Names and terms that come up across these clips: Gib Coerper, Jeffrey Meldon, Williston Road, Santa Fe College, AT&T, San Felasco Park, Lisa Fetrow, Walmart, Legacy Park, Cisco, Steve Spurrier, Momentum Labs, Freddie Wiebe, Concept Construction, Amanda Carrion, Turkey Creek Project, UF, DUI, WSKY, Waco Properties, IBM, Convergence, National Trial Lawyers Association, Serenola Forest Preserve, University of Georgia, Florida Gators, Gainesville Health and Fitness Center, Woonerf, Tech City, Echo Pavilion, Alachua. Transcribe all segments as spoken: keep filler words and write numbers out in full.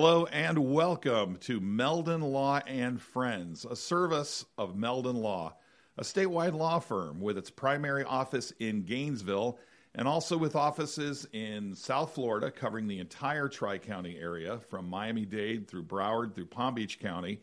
Hello and welcome to Meldon Law and Friends, a service of Meldon Law, a statewide law firm with its primary office in Gainesville and also with offices in South Florida covering the entire Tri-County area from Miami-Dade through Broward through Palm Beach County.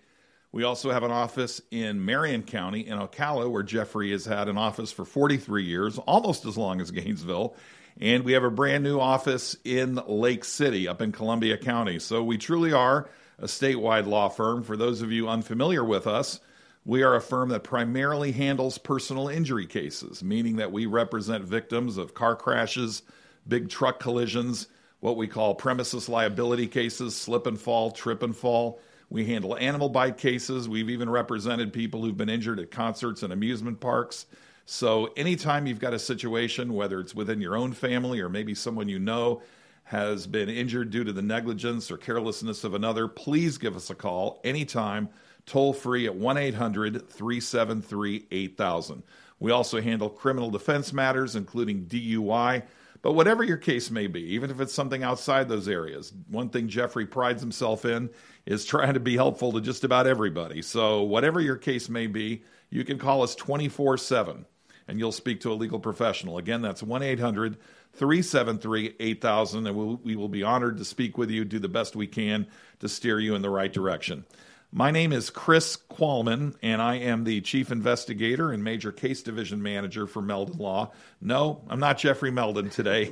We also have an office in Marion County in Ocala, where Jeffrey has had an office for forty-three years, almost as long as Gainesville. And we have a brand new office in Lake City up in Columbia County. So we truly are a statewide law firm. For those of you unfamiliar with us, we are a firm that primarily handles personal injury cases, meaning that we represent victims of car crashes, big truck collisions, what we call premises liability cases, slip and fall, trip and fall. We handle animal bite cases. We've even represented people who've been injured at concerts and amusement parks. So anytime you've got a situation, whether it's within your own family or maybe someone you know has been injured due to the negligence or carelessness of another, please give us a call anytime, toll-free at one eight hundred, three seven three, eight thousand. We also handle criminal defense matters, including D U I. But whatever your case may be, even if it's something outside those areas, one thing Jeffrey prides himself in is trying to be helpful to just about everybody. So whatever your case may be, you can call us twenty-four seven. And you'll speak to a legal professional. Again, that's one eight hundred, three seven three, eight thousand, and we'll, we will be honored to speak with you, do the best we can to steer you in the right direction. My name is Chris Qualman, and I am the Chief Investigator and Major Case Division Manager for Meldon Law. No, I'm not Jeffrey Meldon today.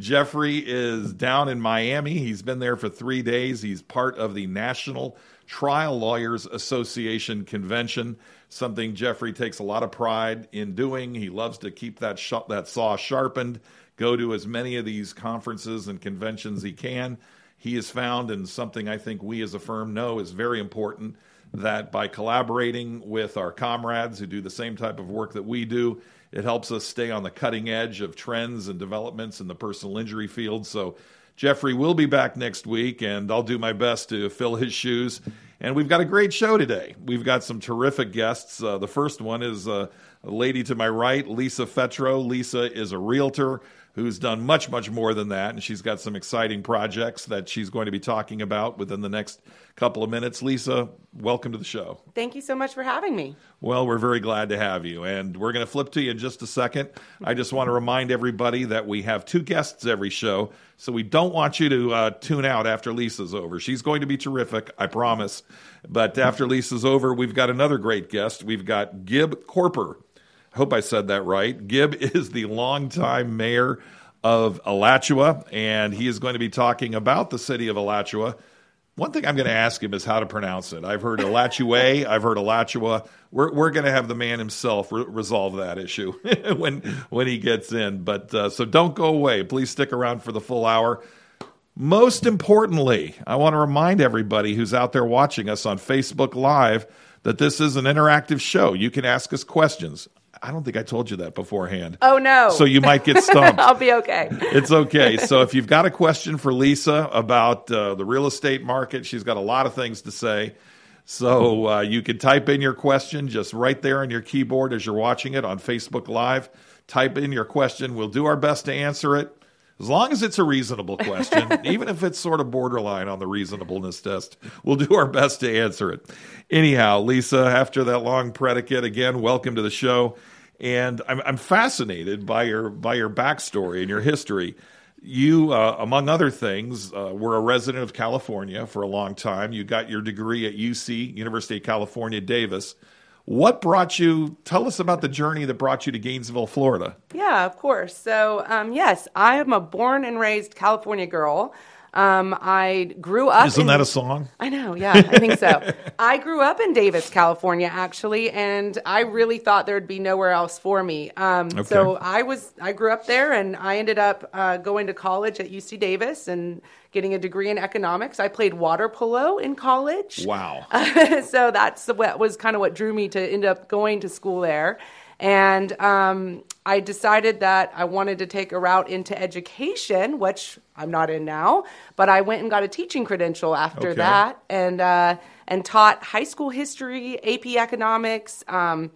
Jeffrey is down in Miami. He's been there for three days. He's part of the National Trial Lawyers Association Convention, something Jeffrey takes a lot of pride in doing. He loves to keep that sh- that saw sharpened, go to as many of these conferences and conventions he can. He has found, and something I think we as a firm know is very important, that by collaborating with our comrades who do the same type of work that we do, it helps us stay on the cutting edge of trends and developments in the personal injury field. So Jeffrey will be back next week, and I'll do my best to fill his shoes. And we've got a great show today. We've got some terrific guests. Uh, the first one is uh, a lady to my right, Lisa Fetrow. Lisa is a realtor who's done much, much more than that, and she's got some exciting projects that she's going to be talking about within the next couple of minutes. Lisa, welcome to the show. Thank you so much for having me. Well, we're very glad to have you, and we're going to flip to you in just a second. I just want to remind everybody that we have two guests every show, so we don't want you to uh, tune out after Lisa's over. She's going to be terrific, I promise. But after Lisa's over, we've got another great guest. We've got Gib Coerper. I hope I said that right. Gib is the longtime mayor of Alachua, and he is going to be talking about the city of Alachua. One thing I'm going to ask him is how to pronounce it. I've heard Alachua. I've heard Alachua. We're we're going to have the man himself re- resolve that issue when when he gets in. But uh, so don't go away. Please stick around for the full hour. Most importantly, I want to remind everybody who's out there watching us on Facebook Live that this is an interactive show. You can ask us questions. I don't think I told you that beforehand. Oh, no. So you might get stumped. I'll be okay. It's okay. So if you've got a question for Lisa about uh, the real estate market, she's got a lot of things to say. So uh, you can type in your question just right there on your keyboard as you're watching it on Facebook Live. Type in your question. We'll do our best to answer it, as long as it's a reasonable question. Even if it's sort of borderline on the reasonableness test, we'll do our best to answer it. Anyhow, Lisa, after that long predicate, again, welcome to the show. And I'm, I'm fascinated by your by your backstory and your history. You, uh, among other things, uh, were a resident of California for a long time. You got your degree at U C, University of California, Davis. What brought you, tell us about the journey that brought you to Gainesville, Florida. Yeah, of course. So, um, yes, I am a born and raised California girl. Um, I grew up. Isn't in, that a song? I know. Yeah, I think so. I grew up in Davis, California, actually, and I really thought there'd be nowhere else for me. Um, okay. So I was, I grew up there, and I ended up uh, going to college at U C Davis and getting a degree in economics. I played water polo in college. Wow. Uh, so that's what was kind of what drew me to end up going to school there. And um, I decided that I wanted to take a route into education, which I'm not in now, but I went and got a teaching credential after okay. that and uh, and taught high school history, A P economics, um,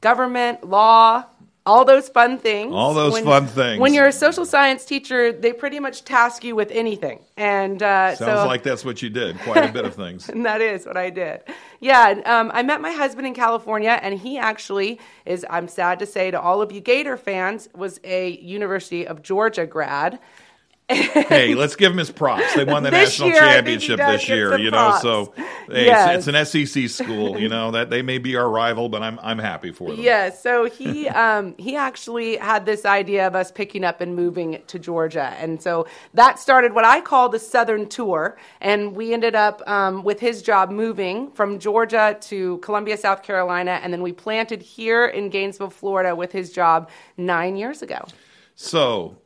government, law, All those fun things. All those when, fun things. When you're a social science teacher, they pretty much task you with anything. And uh, Sounds so, like that's what you did, quite a bit of things. And that is what I did. Yeah, um, I met my husband in California, and he actually is, I'm sad to say to all of you Gator fans, was a University of Georgia grad. Hey, let's give him his props. They won the national year, championship this year, you know. Props. So hey, yes. it's, it's an S E C school, you know, that they may be our rival, but I'm I'm happy for them. Yes. Yeah, so he um, he actually had this idea of us picking up and moving to Georgia, and so that started what I call the Southern Tour. And we ended up um, with his job moving from Georgia to Columbia, South Carolina, and then we planted here in Gainesville, Florida, with his job nine years ago. So.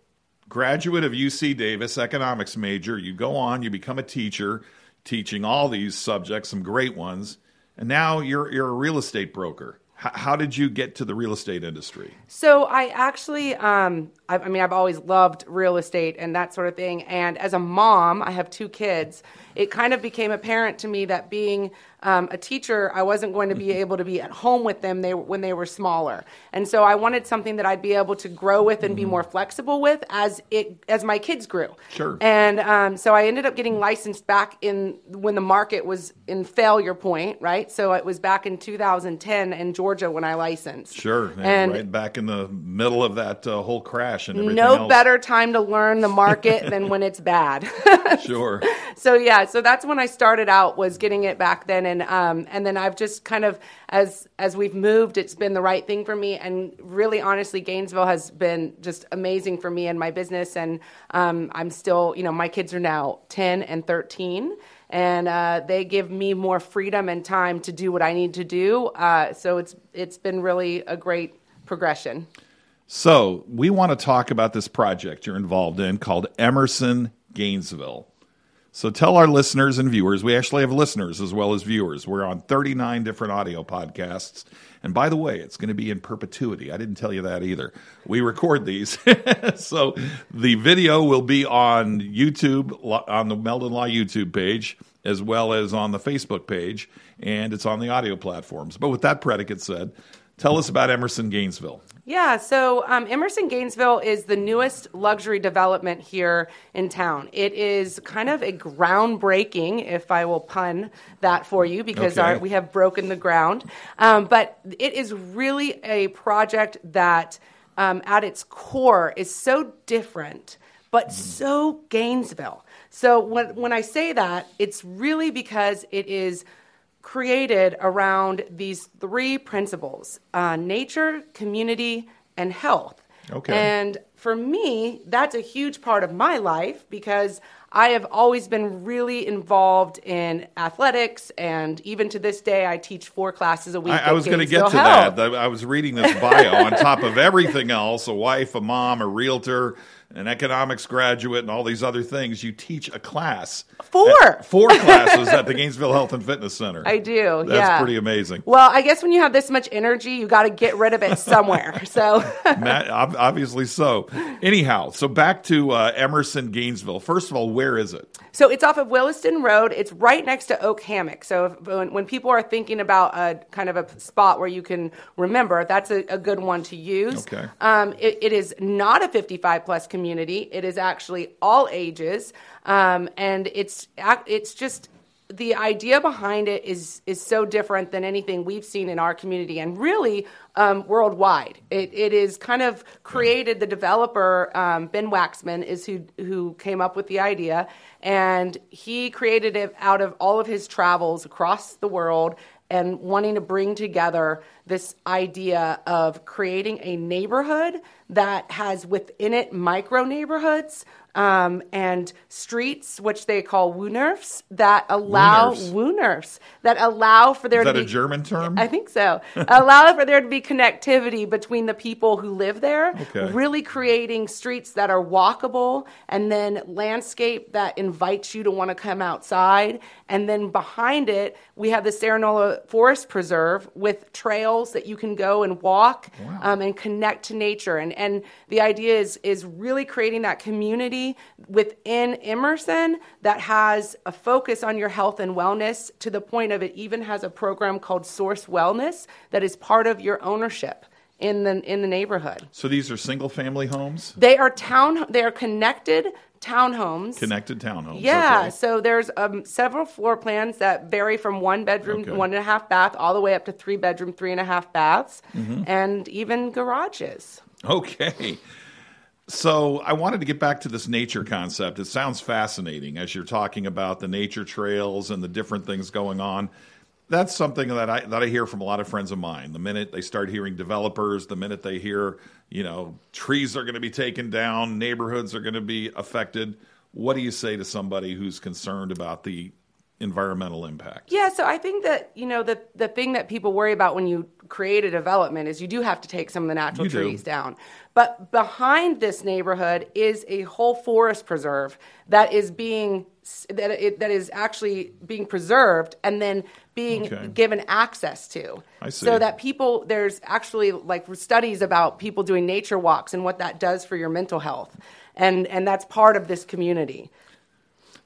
Graduate of U C Davis, economics major. You go on, you become a teacher, teaching all these subjects, some great ones, and now you're you're a real estate broker. H- how did you get to the real estate industry? So I actually, um, I, I mean, I've always loved real estate and that sort of thing. And as a mom, I have two kids. It kind of became apparent to me that being Um, a teacher, I wasn't going to be able to be at home with them they, when they were smaller. And so I wanted something that I'd be able to grow with and mm-hmm. be more flexible with as it as my kids grew. Sure. And um, so I ended up getting licensed back in when the market was in failure point, right? So it was back in two thousand ten in Georgia when I licensed. Sure. And, and right back in the middle of that uh, whole crash and everything No else. Better time to learn the market than when it's bad. Sure. So yeah, so that's when I started out was getting it back then. And um, and then I've just kind of, as as we've moved, it's been the right thing for me. And really, honestly, Gainesville has been just amazing for me and my business. And um, I'm still, you know, my kids are now ten and thirteen. And uh, they give me more freedom and time to do what I need to do. Uh, so it's it's been really a great progression. So we want to talk about this project you're involved in called Emerson Gainesville. So tell our listeners and viewers, we actually have listeners as well as viewers. We're on thirty-nine different audio podcasts. And by the way, it's going to be in perpetuity. I didn't tell you that either. We record these. So the video will be on YouTube, on the Meldon Law YouTube page, as well as on the Facebook page. And it's on the audio platforms. But with that predicate said, tell us about Emerson Gainesville. Yeah, so um, Emerson Gainesville is the newest luxury development here in town. It is kind of a groundbreaking, if I will pun that for you, because okay. our, we have broken the ground. Um, but it is really a project that, um, at its core, is so different, but mm. so Gainesville. So when when I say that, it's really because it is created around these three principles, uh, nature, community, and health. Okay. And for me, that's a huge part of my life because I have always been really involved in athletics, and even to this day, I teach four classes a week. I, I was going to get to health. that. I was reading this bio on top of everything else, a wife, a mom, a realtor, an economics graduate, and all these other things. You teach a class. Four. Four classes at the Gainesville Health and Fitness Center. I do, That's yeah. That's pretty amazing. Well, I guess when you have this much energy, you got to get rid of it somewhere. So, Matt, obviously so. Anyhow, so back to uh, Emerson Gainesville. First of all, where is it? So it's off of Williston Road. It's right next to Oak Hammock. So if, when, when people are thinking about a kind of a spot where you can remember, that's a, a good one to use. Okay. Um, it, it is not a fifty-five plus community. Community. It is actually all ages, um, and it's it's just the idea behind it is is so different than anything we've seen in our community and really um, worldwide. It it is kind of created. The developer um, Ben Waxman is who who came up with the idea, and he created it out of all of his travels across the world and wanting to bring together this idea of creating a neighborhood that has within it micro-neighborhoods um, and streets, which they call woonerfs, that allow woonerfs, that allow for there Is to be... Is that a German term? I think so. Allow for there to be connectivity between the people who live there, okay. really creating streets that are walkable, and then landscape that invites you to want to come outside. And then behind it, we have the Serenola Forest Preserve with trails that you can go and walk wow. um, and connect to nature. And, and the idea is, is really creating that community within Emerson that has a focus on your health and wellness, to the point of it even has a program called Source Wellness that is part of your ownership in the in the neighborhood. So these are single family homes? They are town they are connected townhomes. Connected townhomes. Yeah. Okay. So there's um, several floor plans that vary from one bedroom, okay. one and a half bath, all the way up to three bedroom, three and a half baths, mm-hmm. and even garages. Okay. So I wanted to get back to this nature concept. It sounds fascinating as you're talking about the nature trails and the different things going on. That's something that I that I hear from a lot of friends of mine. The minute they start hearing developers, the minute they hear, you know, trees are going to be taken down, neighborhoods are going to be affected, what do you say to somebody who's concerned about the environmental impact? Yeah, so I think that, you know, the, the thing that people worry about when you create a development is you do have to take some of the natural you trees do. down. But behind this neighborhood is a whole forest preserve that is being that it, that is actually being preserved and then being okay. given access to. I see. So that people, there's actually like studies about people doing nature walks and what that does for your mental health. And and that's part of this community.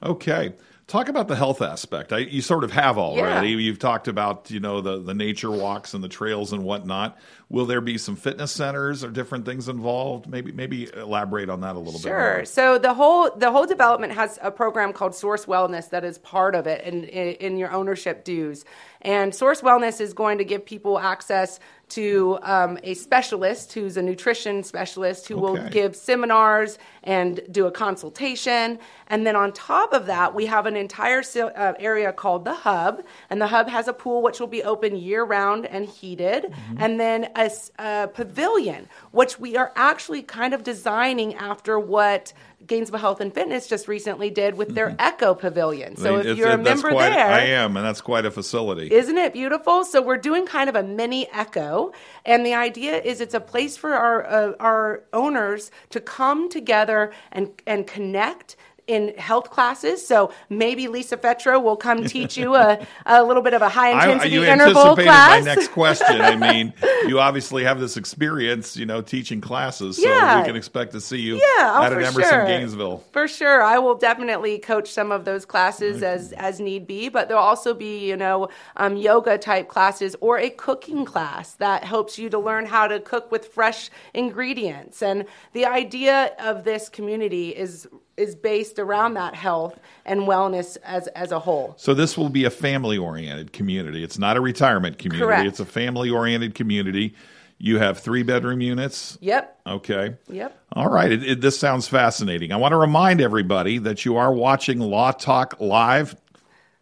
Okay. Talk about the health aspect. I, you sort of have already. Yeah. You've talked about, you know, the, the nature walks and the trails and whatnot. Will there be some fitness centers or different things involved? Maybe maybe elaborate on that a little sure. bit. Sure. So the whole the whole development has a program called Source Wellness that is part of it in, in, in your ownership dues. And Source Wellness is going to give people access to um, a specialist who's a nutrition specialist who okay. will give seminars and do a consultation. And then on top of that, we have an entire uh, area called the Hub. And the Hub has a pool which will be open year-round and heated. Mm-hmm. And then a, a pavilion, which we are actually kind of designing after what Gainesville Health and Fitness just recently did with their mm-hmm. Echo Pavilion. So if it's, you're a member quite, there... I am, and that's quite a facility. Isn't it beautiful? So we're doing kind of a mini Echo, and the idea is it's a place for our uh, our owners to come together and and connect in health classes. So maybe Lisa Fetrow will come teach you a, a little bit of a high-intensity interval class. You anticipated my next question. I mean, you obviously have this experience, you know, teaching classes, so yeah. we can expect to see you yeah, oh, at an Emerson sure. Gainesville. For sure. I will definitely coach some of those classes okay. as, as need be, but there'll also be, you know, um, yoga-type classes or a cooking class that helps you to learn how to cook with fresh ingredients. And the idea of this community is is based around that health and wellness as as a whole. So this will be a family-oriented community. It's not a retirement community. Correct. It's a family-oriented community. You have three-bedroom units? Yep. Okay. Yep. All right. It, it, this sounds fascinating. I want to remind everybody that you are watching Law Talk Live.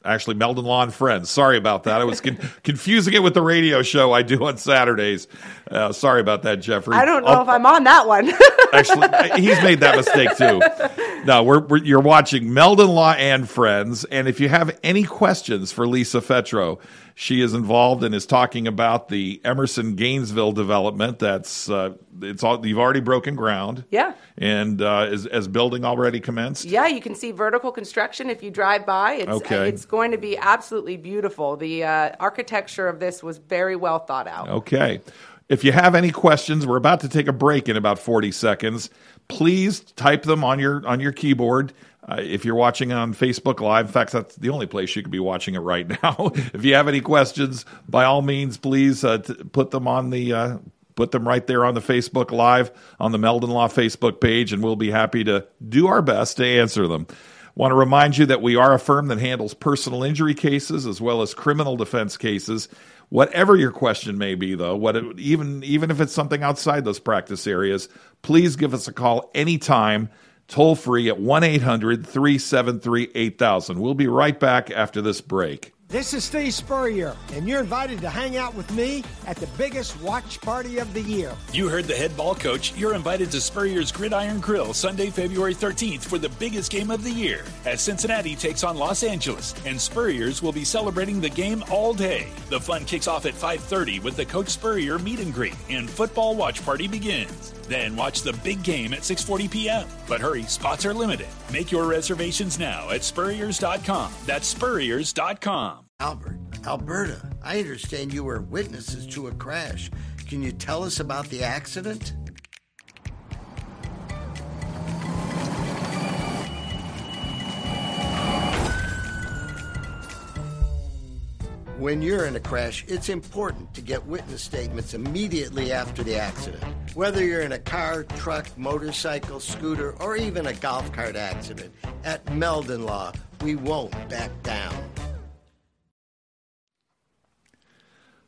Actually, Meldon Law and Friends. Sorry about that. I was con- confusing it with the radio show I do on Saturdays. Uh, sorry about that, Jeffrey. I don't know I'll, if I'm on that one. Actually, he's made that mistake too. No, we're, we're you're watching Meldon Law and Friends, and if you have any questions for Lisa Fetrow, she is involved and is talking about the Emerson Gainesville development. That's uh, it's all you've already broken ground. Yeah, and uh, is, is building already commenced? Yeah, you can see vertical construction if you drive by. It's, okay, it's going to be absolutely beautiful. The uh, architecture of this was very well thought out. Okay. If you have any questions, we're about to take a break in about forty seconds. Please type them on your on your keyboard. Uh, if you're watching on Facebook Live, in fact, that's the only place you could be watching it right now. If you have any questions, by all means, please uh, t- put them on the uh, put them right there on the Facebook Live on the Meldon Law Facebook page, and we'll be happy to do our best to answer them. Want to remind you that we are a firm that handles personal injury cases as well as criminal defense cases. Whatever your question may be, though, what it, even even if it's something outside those practice areas, please give us a call anytime, toll-free at one eight hundred three seven three eight thousand. We'll be right back after this break. This is Steve Spurrier, and you're invited to hang out with me at the biggest watch party of the year. You heard the head ball coach. You're invited to Spurrier's Gridiron Grill Sunday, February thirteenth for the biggest game of the year as Cincinnati takes on Los Angeles, and Spurrier's will be celebrating the game all day. The fun kicks off at five thirty with the Coach Spurrier meet and greet, and football watch party begins. Then watch the big game at six forty p.m. But hurry, spots are limited. Make your reservations now at Spurriers dot com. That's Spurriers dot com. Albert, Alberta, I understand you were witnesses to a crash. Can you tell us about the accident? When you're in a crash, it's important to get witness statements immediately after the accident. Whether you're in a car, truck, motorcycle, scooter, or even a golf cart accident, at Meldon Law, we won't back down.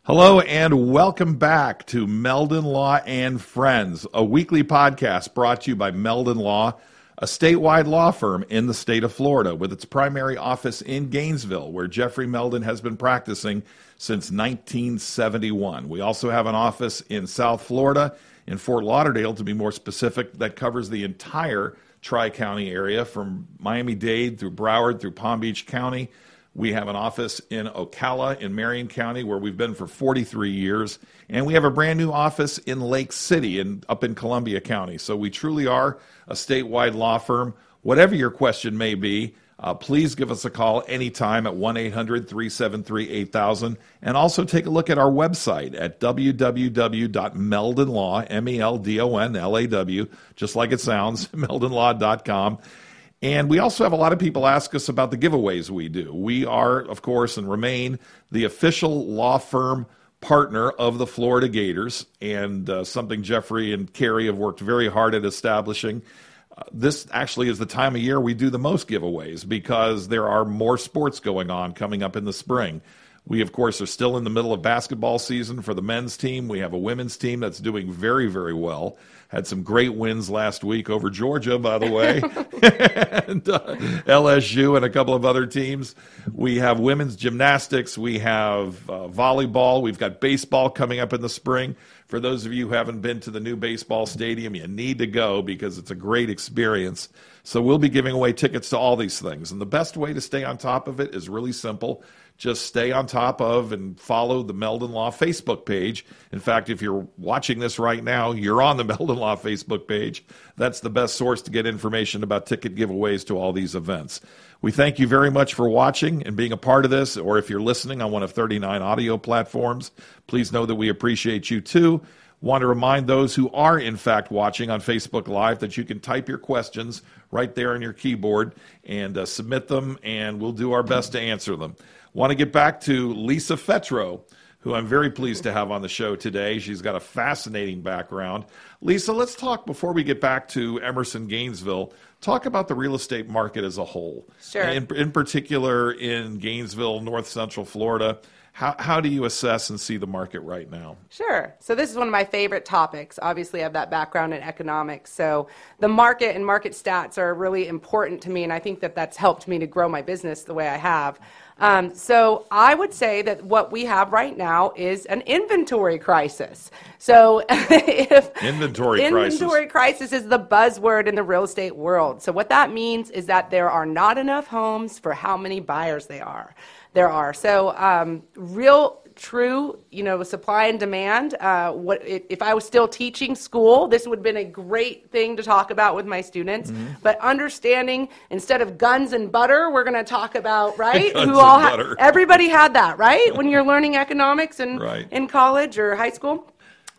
Hello and welcome back to Meldon Law and Friends, a weekly podcast brought to you by Meldon Law, a statewide law firm in the state of Florida with its primary office in Gainesville, where Jeffrey Meldon has been practicing since nineteen seventy-one. We also have an office in South Florida, in Fort Lauderdale to be more specific, that covers the entire Tri-County area from Miami-Dade through Broward through Palm Beach County. We have an office in Ocala in Marion County where we've been for forty-three years. And we have a brand new office in Lake City and up in Columbia County. So we truly are a statewide law firm. Whatever your question may be, uh, please give us a call anytime at one eight hundred three seven three eight thousand. And also take a look at our website at w w w dot meldon law, M E L D O N L A W, just like it sounds, meldon law dot com. And we also have a lot of people ask us about the giveaways we do. We are, of course, and remain the official law firm partner of the Florida Gators, and uh, something Jeffrey and Carrie have worked very hard at establishing. Uh, this actually is the time of year we do the most giveaways because there are more sports going on coming up in the spring. We, of course, are still in the middle of basketball season for the men's team. We have a women's team that's doing very, very well. Had some great wins last week over Georgia, by the way, and uh, L S U and a couple of other teams. We have women's gymnastics. We have uh, volleyball. We've got baseball coming up in the spring. For those of you who haven't been to the new baseball stadium, you need to go because it's a great experience. So we'll be giving away tickets to all these things. And the best way to stay on top of it is really simple. Just stay on top of and follow the Meldon Law Facebook page. In fact, if you're watching this right now, you're on the Meldon Law Facebook page. That's the best source to get information about ticket giveaways to all these events. We thank you very much for watching and being a part of this, or if you're listening on one of thirty-nine audio platforms, please know that we appreciate you too. Want to remind those who are, in fact, watching on Facebook Live that you can type your questions right there on your keyboard and uh, submit them, and we'll do our best to answer them. Want to get back to Lisa Fetrow, who I'm very pleased to have on the show today. She's got a fascinating background. Lisa, let's talk, before we get back to Emerson Gainesville, talk about the real estate market as a whole. Sure. In, in particular, in Gainesville, north central Florida, how, how do you assess and see the market right now? Sure. So this is one of my favorite topics. Obviously, I have that background in economics. So the market and market stats are really important to me, and I think that that's helped me to grow my business the way I have. Um, so I would say that what we have right now is an inventory crisis. So if inventory, inventory crisis. crisis is the buzzword in the real estate world. So what that means is that there are not enough homes for how many buyers they are. There are. So um, real true, you know, supply and demand. Uh, what if I was still teaching school, this would have been a great thing to talk about with my students. Mm-hmm. But understanding, instead of guns and butter, we're going to talk about, right? Guns Who all and butter. Ha- everybody had that, right? When you're learning economics and right. in college or high school.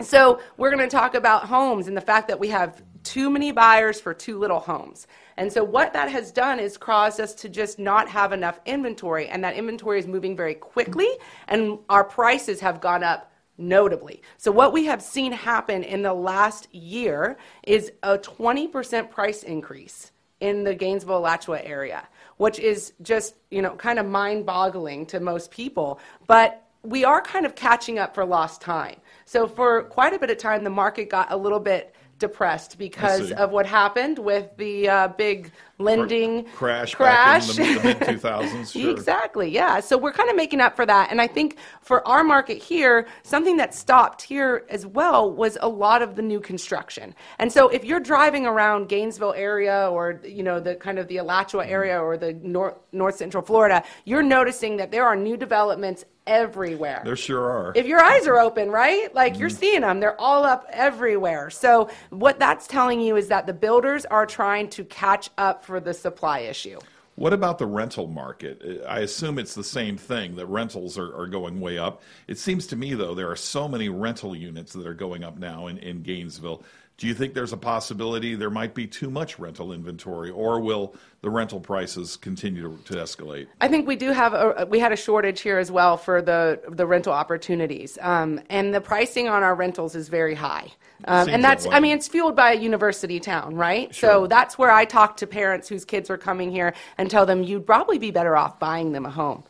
So we're going to talk about homes and the fact that we have too many buyers for too little homes. And so what that has done is caused us to just not have enough inventory, and that inventory is moving very quickly, and our prices have gone up notably. So what we have seen happen in the last year is a twenty percent price increase in the Gainesville, Alachua area, which is just, you know, kind of mind-boggling to most people, but we are kind of catching up for lost time. So for quite a bit of time, the market got a little bit depressed because of what happened with the uh, big lending crash, crash. Back in the, the mid two thousands. Sure. Exactly, yeah. So we're kind of making up for that. And I think for our market here, something that stopped here as well was a lot of the new construction. And so if you're driving around Gainesville area or, you know, the kind of the Alachua area or the north, north central Florida, you're noticing that there are new developments everywhere. There sure are. If your eyes are open, right? Like mm-hmm. you're seeing them. They're all up everywhere. So what that's telling you is that the builders are trying to catch up for the supply issue. What about the rental market? I assume it's the same thing, that rentals are, are going way up. It seems to me, though, there are so many rental units that are going up now in, in Gainesville. Do you think there's a possibility there might be too much rental inventory, or will the rental prices continue to, to escalate? I think we do have a, we had a shortage here as well for the, the rental opportunities. Um, and the pricing on our rentals is very high. Um, and that's, that I mean, it's fueled by a university town, right? Sure. So that's where I talk to parents whose kids are coming here and tell them you'd probably be better off buying them a home.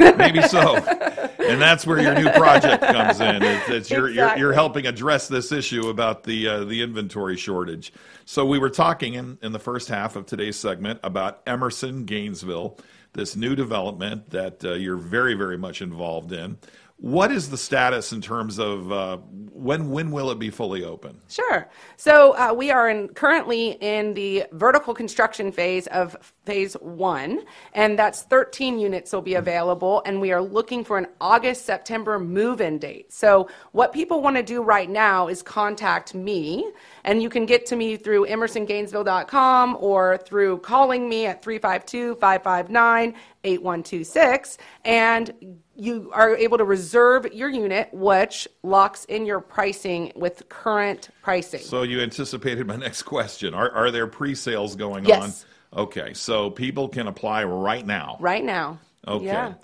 Maybe so. And that's where your new project comes in. It's, it's you're, exactly. you're, you're helping address this issue about the, uh, the inventory shortage. So we were talking in, in the first half of today's segment about Emerson Gainesville, this new development that uh, you're very, very much involved in. What is the status in terms of uh, when when will it be fully open? Sure. So uh, we are in, currently in the vertical construction phase of phase one, and that's thirteen units will be available, and we are looking for an August, September move-in date. So what people want to do right now is contact me, and you can get to me through emerson gainesville dot com or through calling me at three five two, five five nine, eight one two six, and you are able to reserve your unit, which locks in your pricing with current pricing. So you anticipated my next question. Are, are there pre-sales going yes. on? Okay, so people can apply right now. Right now. Okay. Yeah.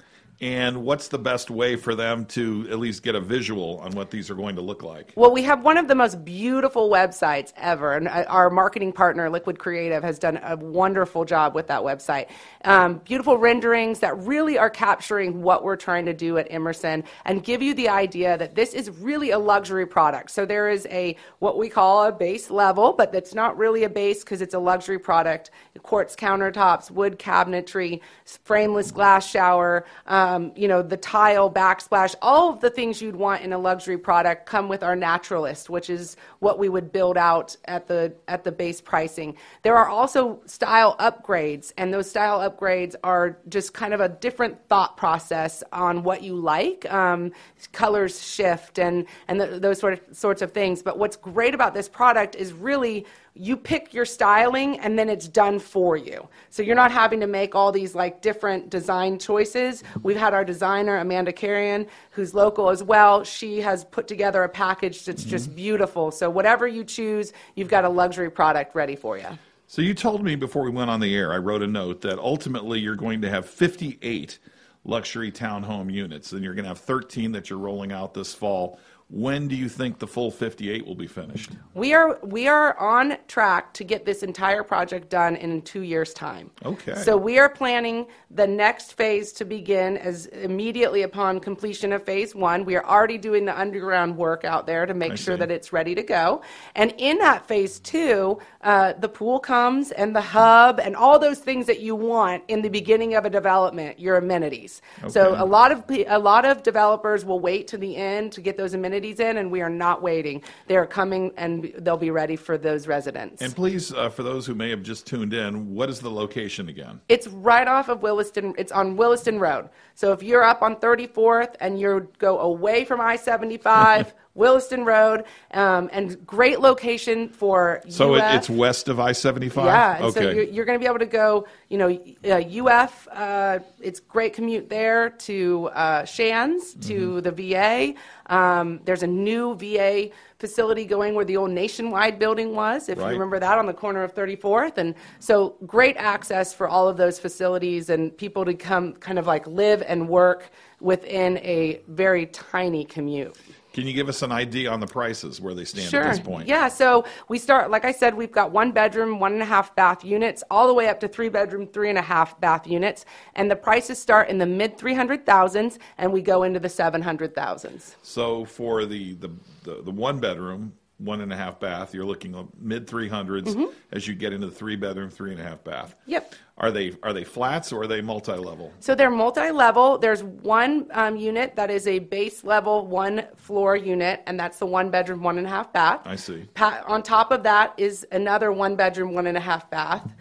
And what's the best way for them to at least get a visual on what these are going to look like? Well, we have one of the most beautiful websites ever, and our marketing partner, Liquid Creative, has done a wonderful job with that website. Um, beautiful renderings that really are capturing what we're trying to do at Emerson and give you the idea that this is really a luxury product. So there is a what we call a base level, but that's not really a base because it's a luxury product. Quartz countertops, wood cabinetry, frameless glass shower, um, Um, you know, the tile, backsplash, all of the things you'd want in a luxury product come with our naturalist, which is what we would build out at the at the base pricing. There are also style upgrades, and those style upgrades are just kind of a different thought process on what you like. Um, colors shift and, and th- those sort of sorts of things. But what's great about this product is really you pick your styling and then it's done for you. So you're not having to make all these like different design choices. We've had our designer, Amanda Carrion, who's local as well. She has put together a package that's mm-hmm. just beautiful. So whatever you choose, you've got a luxury product ready for you. So you told me before we went on the air, I wrote a note that ultimately you're going to have fifty-eight luxury townhome units, and you're going to have thirteen that you're rolling out this fall. When do you think the full fifty-eight will be finished? We are we are on track to get this entire project done in two years' time. Okay. So we are planning the next phase to begin as immediately upon completion of phase one. We are already doing the underground work out there to make I sure see. that it's ready to go. And in that phase two, uh, the pool comes and the hub and all those things that you want in the beginning of a development, your amenities. Okay. So a lot of a lot of developers will wait to the end to get those amenities in, and we are not waiting. They are coming, and they'll be ready for those residents. And please, uh, for those who may have just tuned in, what is the location again? It's right off of Williston. It's on Williston Road. So if you're up on thirty-fourth and you go away from I seventy-five, Williston Road, um, and great location for so U F. So it, it's west of I seventy-five? Yeah. Okay. So you're, you're going to be able to go, you know, uh, U F. Uh, it's great commute there to uh, Shands, to mm-hmm. the V A. Um, there's a new V A facility going where the old Nationwide building was, if right. you remember that, on the corner of thirty-fourth. And so great access for all of those facilities and people to come kind of like live and work within a very tiny commute. Can you give us an idea on the prices, where they stand sure. at this point? Yeah, so we start, like I said, we've got one bedroom, one and a half bath units, all the way up to three bedroom, three and a half bath units. And the prices start in the mid three hundred thousands, and we go into the seven hundred thousands. So for the, the, the, the one bedroom, one and a half bath, you're looking at mid three hundreds mm-hmm. as you get into the three bedroom, three and a half bath. Yep. Are they are they flats or are they multi-level? So they're multi-level. There's one um, unit that is a base level one floor unit, and that's the one bedroom, one and a half bath. I see. Pa- on top of that is another one bedroom, one and a half bath.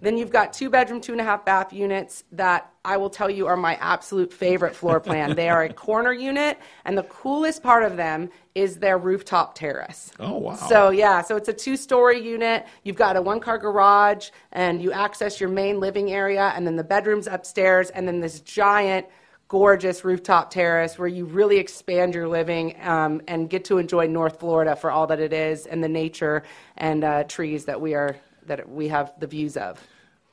Then you've got two bedroom, two and a half bath units that I will tell you are my absolute favorite floor plan. They are a corner unit, and the coolest part of them is their rooftop terrace. Oh, wow. So, yeah, so it's a two-story unit. You've got a one-car garage, and you access your main living area, and then the bedrooms upstairs, and then this giant gorgeous rooftop terrace where you really expand your living um, and get to enjoy North Florida for all that it is, and the nature and uh, trees that we are that we have the views of.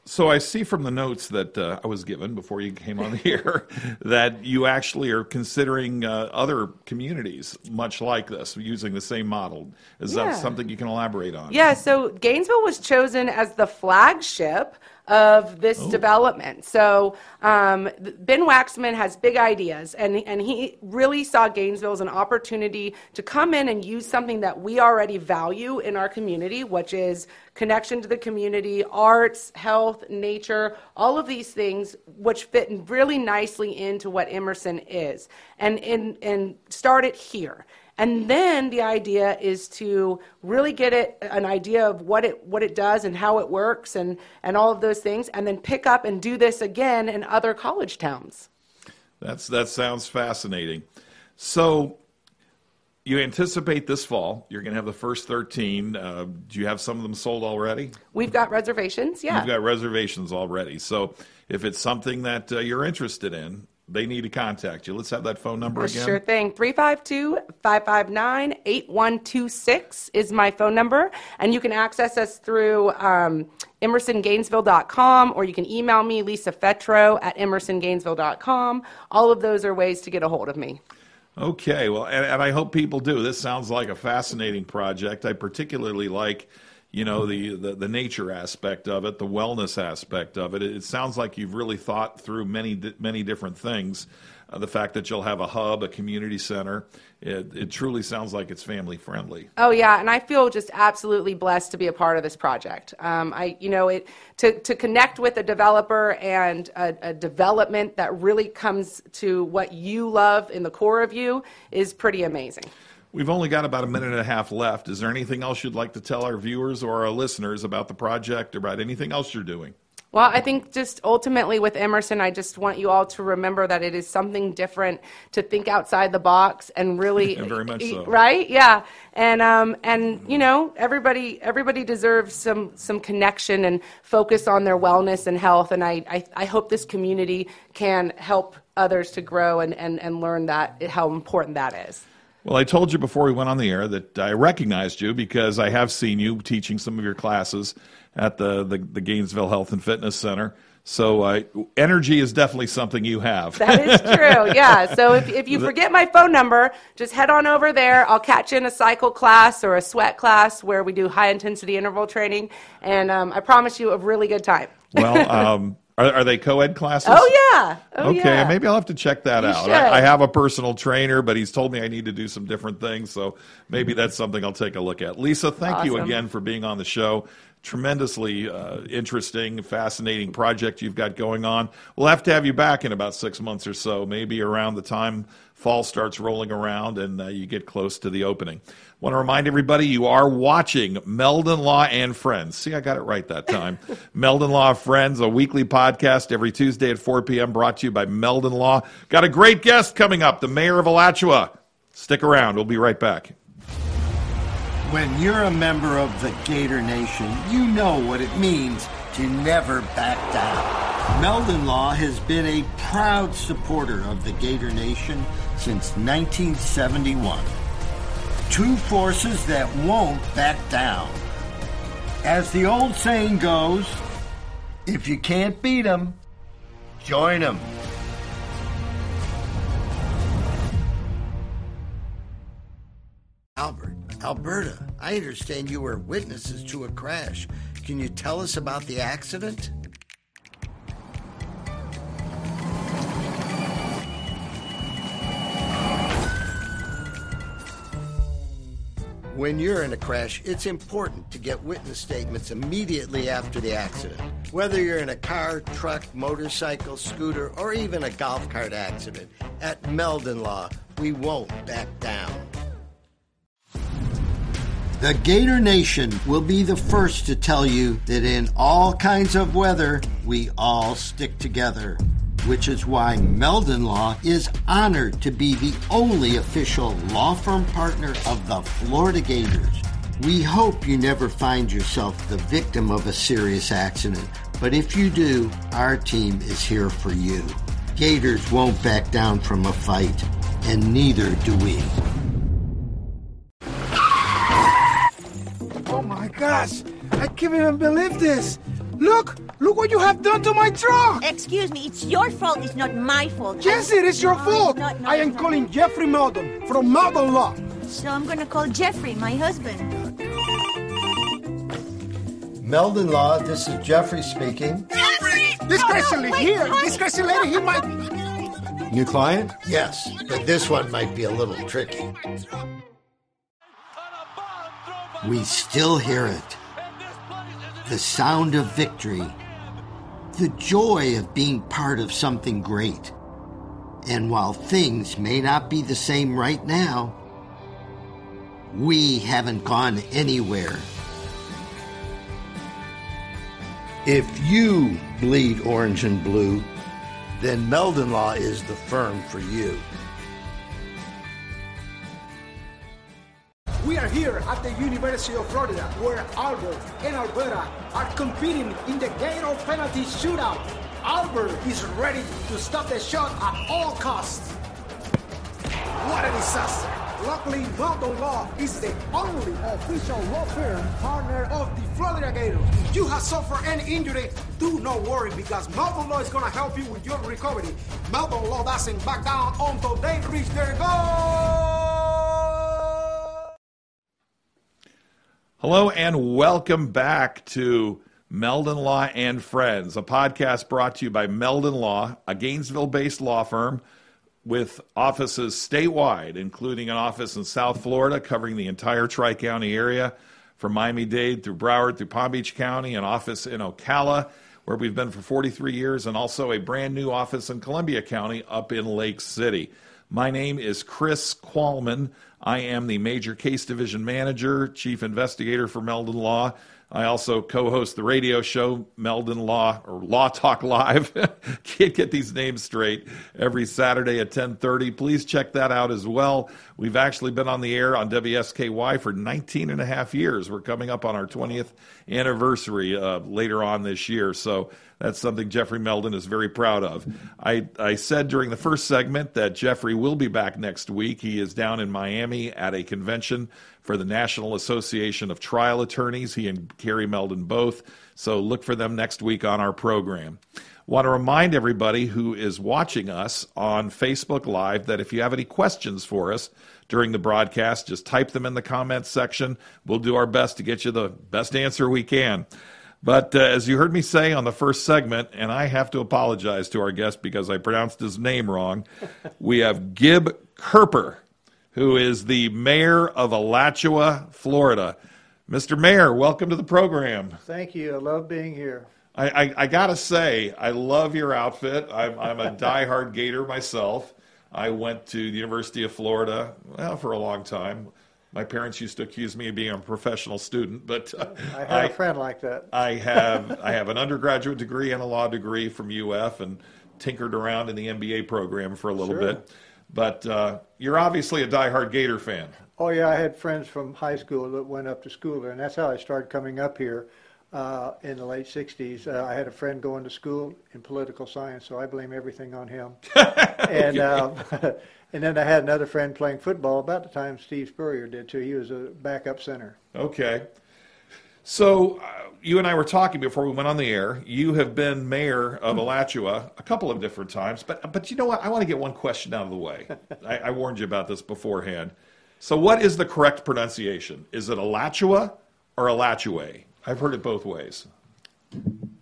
So I see from the notes that uh, I was given before you came on here that you actually are considering uh, other communities much like this, using the same model. Is yeah. that something you can elaborate on? Yeah, so Gainesville was chosen as the flagship of this oh. development. So um, Ben Waxman has big ideas, and, and he really saw Gainesville as an opportunity to come in and use something that we already value in our community, which is connection to the community, arts, health, nature, all of these things which fit really nicely into what Emerson is. And, and, and start it here. And then the idea is to really get it an idea of what it what it does and how it works and, and all of those things, and then pick up and do this again in other college towns. That's that sounds fascinating. So you anticipate this fall you're going to have the first thirteen. Uh, do you have some of them sold already? We've got reservations, yeah. We've got reservations already. So if it's something that uh, you're interested in, they need to contact you. Let's have that phone number again. Sure thing. three five two, five five nine, eight one two six is my phone number. And you can access us through um, emerson gainesville dot com, or you can email me, Lisa Fetrow, at emerson gainesville dot com. All of those are ways to get a hold of me. Okay. Well, and, and I hope people do. This sounds like a fascinating project. I particularly like, you know, the, the, the nature aspect of it, the wellness aspect of it. It sounds like you've really thought through many, many different things. Uh, the fact that you'll have a hub, a community center, it, it truly sounds like it's family friendly. Oh yeah, and I feel just absolutely blessed to be a part of this project. Um, I, you know, it to to connect with a developer and a, a development that really comes to what you love in the core of you is pretty amazing. We've only got about a minute and a half left. Is there anything else you'd like to tell our viewers or our listeners about the project or about anything else you're doing? Well, I think just ultimately with Emerson, I just want you all to remember that it is something different, to think outside the box and really, yeah, very much so. Right? Yeah. And, um, and you know, everybody everybody deserves some, some connection and focus on their wellness and health. And I, I, I hope this community can help others to grow and, and, and learn that how important that is. Well, I told you before we went on the air that I recognized you because I have seen you teaching some of your classes at the, the, the Gainesville Health and Fitness Center. So uh, energy is definitely something you have. That is true, yeah. So if, if you forget my phone number, just head on over there. I'll catch you in a cycle class or a sweat class where we do high-intensity interval training, and um, I promise you a really good time. Well, um Are, are they co-ed classes? Oh, yeah. Oh, okay, yeah. Maybe I'll have to check that you out. I, I have a personal trainer, but he's told me I need to do some different things, so maybe that's something I'll take a look at. Lisa, thank awesome. you again for being on the show. Tremendously uh, interesting, fascinating project you've got going on. We'll have to have you back in about six months or so, maybe around the time fall starts rolling around and uh, you get close to the opening. Want to remind everybody you are watching Meldon Law and Friends. See, I got it right that time. Meldon Law Friends, a weekly podcast every Tuesday at four p.m. brought to you by Meldon Law. Got a great guest coming up, the mayor of Alachua. Stick around. We'll be right back. When you're a member of the Gator Nation, you know what it means to never back down. Meldon Law has been a proud supporter of the Gator Nation since nineteen seventy-one. Two forces that won't back down. As the old saying goes, if you can't beat 'em, join 'em. Albert. Alberta, I understand you were witnesses to a crash. Can you tell us about the accident? When you're in a crash, it's important to get witness statements immediately after the accident. Whether you're in a car, truck, motorcycle, scooter, or even a golf cart accident, at Meldon Law, we won't back down. The Gator Nation will be the first to tell you that in all kinds of weather, we all stick together, which is why Meldon Law is honored to be the only official law firm partner of the Florida Gators. We hope you never find yourself the victim of a serious accident, but if you do, our team is here for you. Gators won't back down from a fight, and neither do we. Oh my gosh, I can't even believe this. Look, look what you have done to my truck. Excuse me, it's your fault, it's not my fault. Yes, I... it is your no, fault. Not, no, I am calling not. Jeffrey Meldon from Meldon Law. So I'm going to call Jeffrey, my husband. Meldon Law, this is Jeffrey speaking. Jeffrey! This crazy lady here, this crazy lady, he might... New client? Yes, but this one might be a little tricky. We still hear it. The sound of victory. The joy of being part of something great. And while things may not be the same right now, we haven't gone anywhere. If you bleed orange and blue, then Meldon Law is the firm for you. We are here at the University of Florida, where Albert and Alberta are competing in the Gator penalty shootout. Albert is ready to stop the shot at all costs. What a disaster! Luckily, Meldon Law is the only official law firm partner of the Florida Gators. If you have suffered any injury, do not worry, because Meldon Law is going to help you with your recovery. Meldon Law doesn't back down until they reach their goal! Hello and welcome back to Meldon Law and Friends, a podcast brought to you by Meldon Law, a Gainesville-based law firm with offices statewide, including an office in South Florida covering the entire Tri-County area, from Miami-Dade through Broward through Palm Beach County, an office in Ocala, where we've been for forty-three years, and also a brand new office in Columbia County up in Lake City. My name is Chris Qualman. I am the Major Case Division Manager, Chief Investigator for Meldon Law. I also co-host the radio show, Meldon Law, or Law Talk Live. Can't get these names straight, every Saturday at ten thirty. Please check that out as well. We've actually been on the air on W S K Y for nineteen and a half years. We're coming up on our twentieth anniversary uh, later on this year. So that's something Jeffrey Meldon is very proud of. I, I said during the first segment that Jeffrey will be back next week. He is down in Miami at a convention for the National Association of Trial Attorneys. He and Carrie Meldon both. So look for them next week on our program. Want to remind everybody who is watching us on Facebook Live that if you have any questions for us during the broadcast, just type them in the comments section. We'll do our best to get you the best answer we can. But uh, as you heard me say on the first segment, and I have to apologize to our guest because I pronounced his name wrong, we have Gib Coerper, who is the mayor of Alachua, Florida. Mister Mayor, welcome to the program. Thank you. I love being here. I, I, I got to say, I love your outfit. I'm, I'm a diehard Gator myself. I went to the University of Florida well, for a long time. My parents used to accuse me of being a professional student, but uh, I have I, a friend like that. I have I have an undergraduate degree and a law degree from U F, and tinkered around in the M B A program for a little sure. bit. But uh, you're obviously a diehard Gator fan. Oh, yeah. I had friends from high school that went up to school there, and that's how I started coming up here uh, in the late sixties. Uh, I had a friend going to school in political science, so I blame everything on him. and um, and then I had another friend playing football about the time Steve Spurrier did, too. He was a backup center. Okay. So uh, you and I were talking before we went on the air. You have been mayor of Alachua a couple of different times, but but you know what? I want to get one question out of the way. I, I warned you about this beforehand. So what is the correct pronunciation? Is it Alachua or Alachua? I've heard it both ways.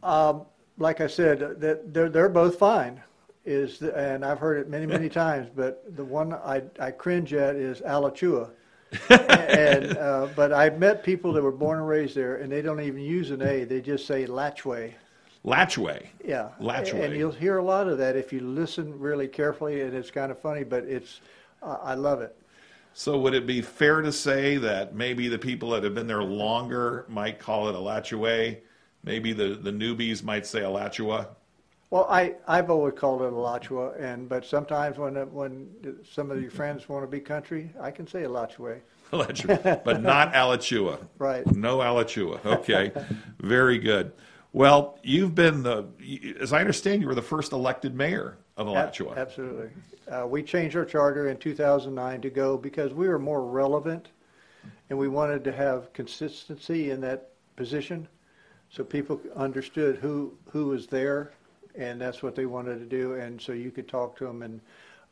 Um, like I said, they're, they're both fine, is the, and I've heard it many, many times, but the one I, I cringe at is Alachua. and uh, but I've met people that were born and raised there, and they don't even use an A. They just say Latchway. Latchway. Yeah. Latchway. And you'll hear a lot of that if you listen really carefully, and it's kind of funny, but it's uh, I love it. So would it be fair to say that maybe the people that have been there longer might call it Alachua? Maybe the, the newbies might say Alachua? Well, I, I've always called it Alachua, and but sometimes when when some of your friends want to be country, I can say Alachua. Alachua, but not Alachua. Right. No Alachua. Okay. Very good. Well, you've been the, as I understand, you were the first elected mayor of Alachua. A- absolutely. Uh, we changed our charter in two thousand nine to go because we were more relevant and we wanted to have consistency in that position so people understood who, who was there, and that's what they wanted to do, and so you could talk to them. And,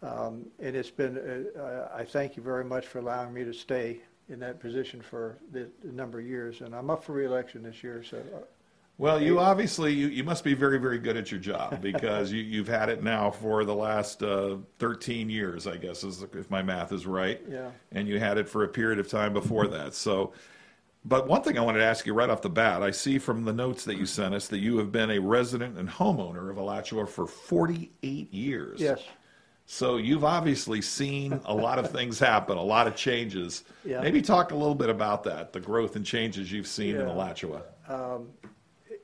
um, and it's been, uh, I thank you very much for allowing me to stay in that position for the number of years, and I'm up for re-election this year. So, well, you obviously you, you must be very, very good at your job, because you, you've had it now for the last uh, thirteen years, I guess, is, if my math is right. Yeah. And you had it for a period of time before that. So, but one thing I wanted to ask you right off the bat, I see from the notes that you sent us that you have been a resident and homeowner of Alachua for forty-eight years. Yes. So you've obviously seen a lot of things happen, a lot of changes. Yeah. Maybe talk a little bit about that, the growth and changes you've seen yeah. in Alachua. Um,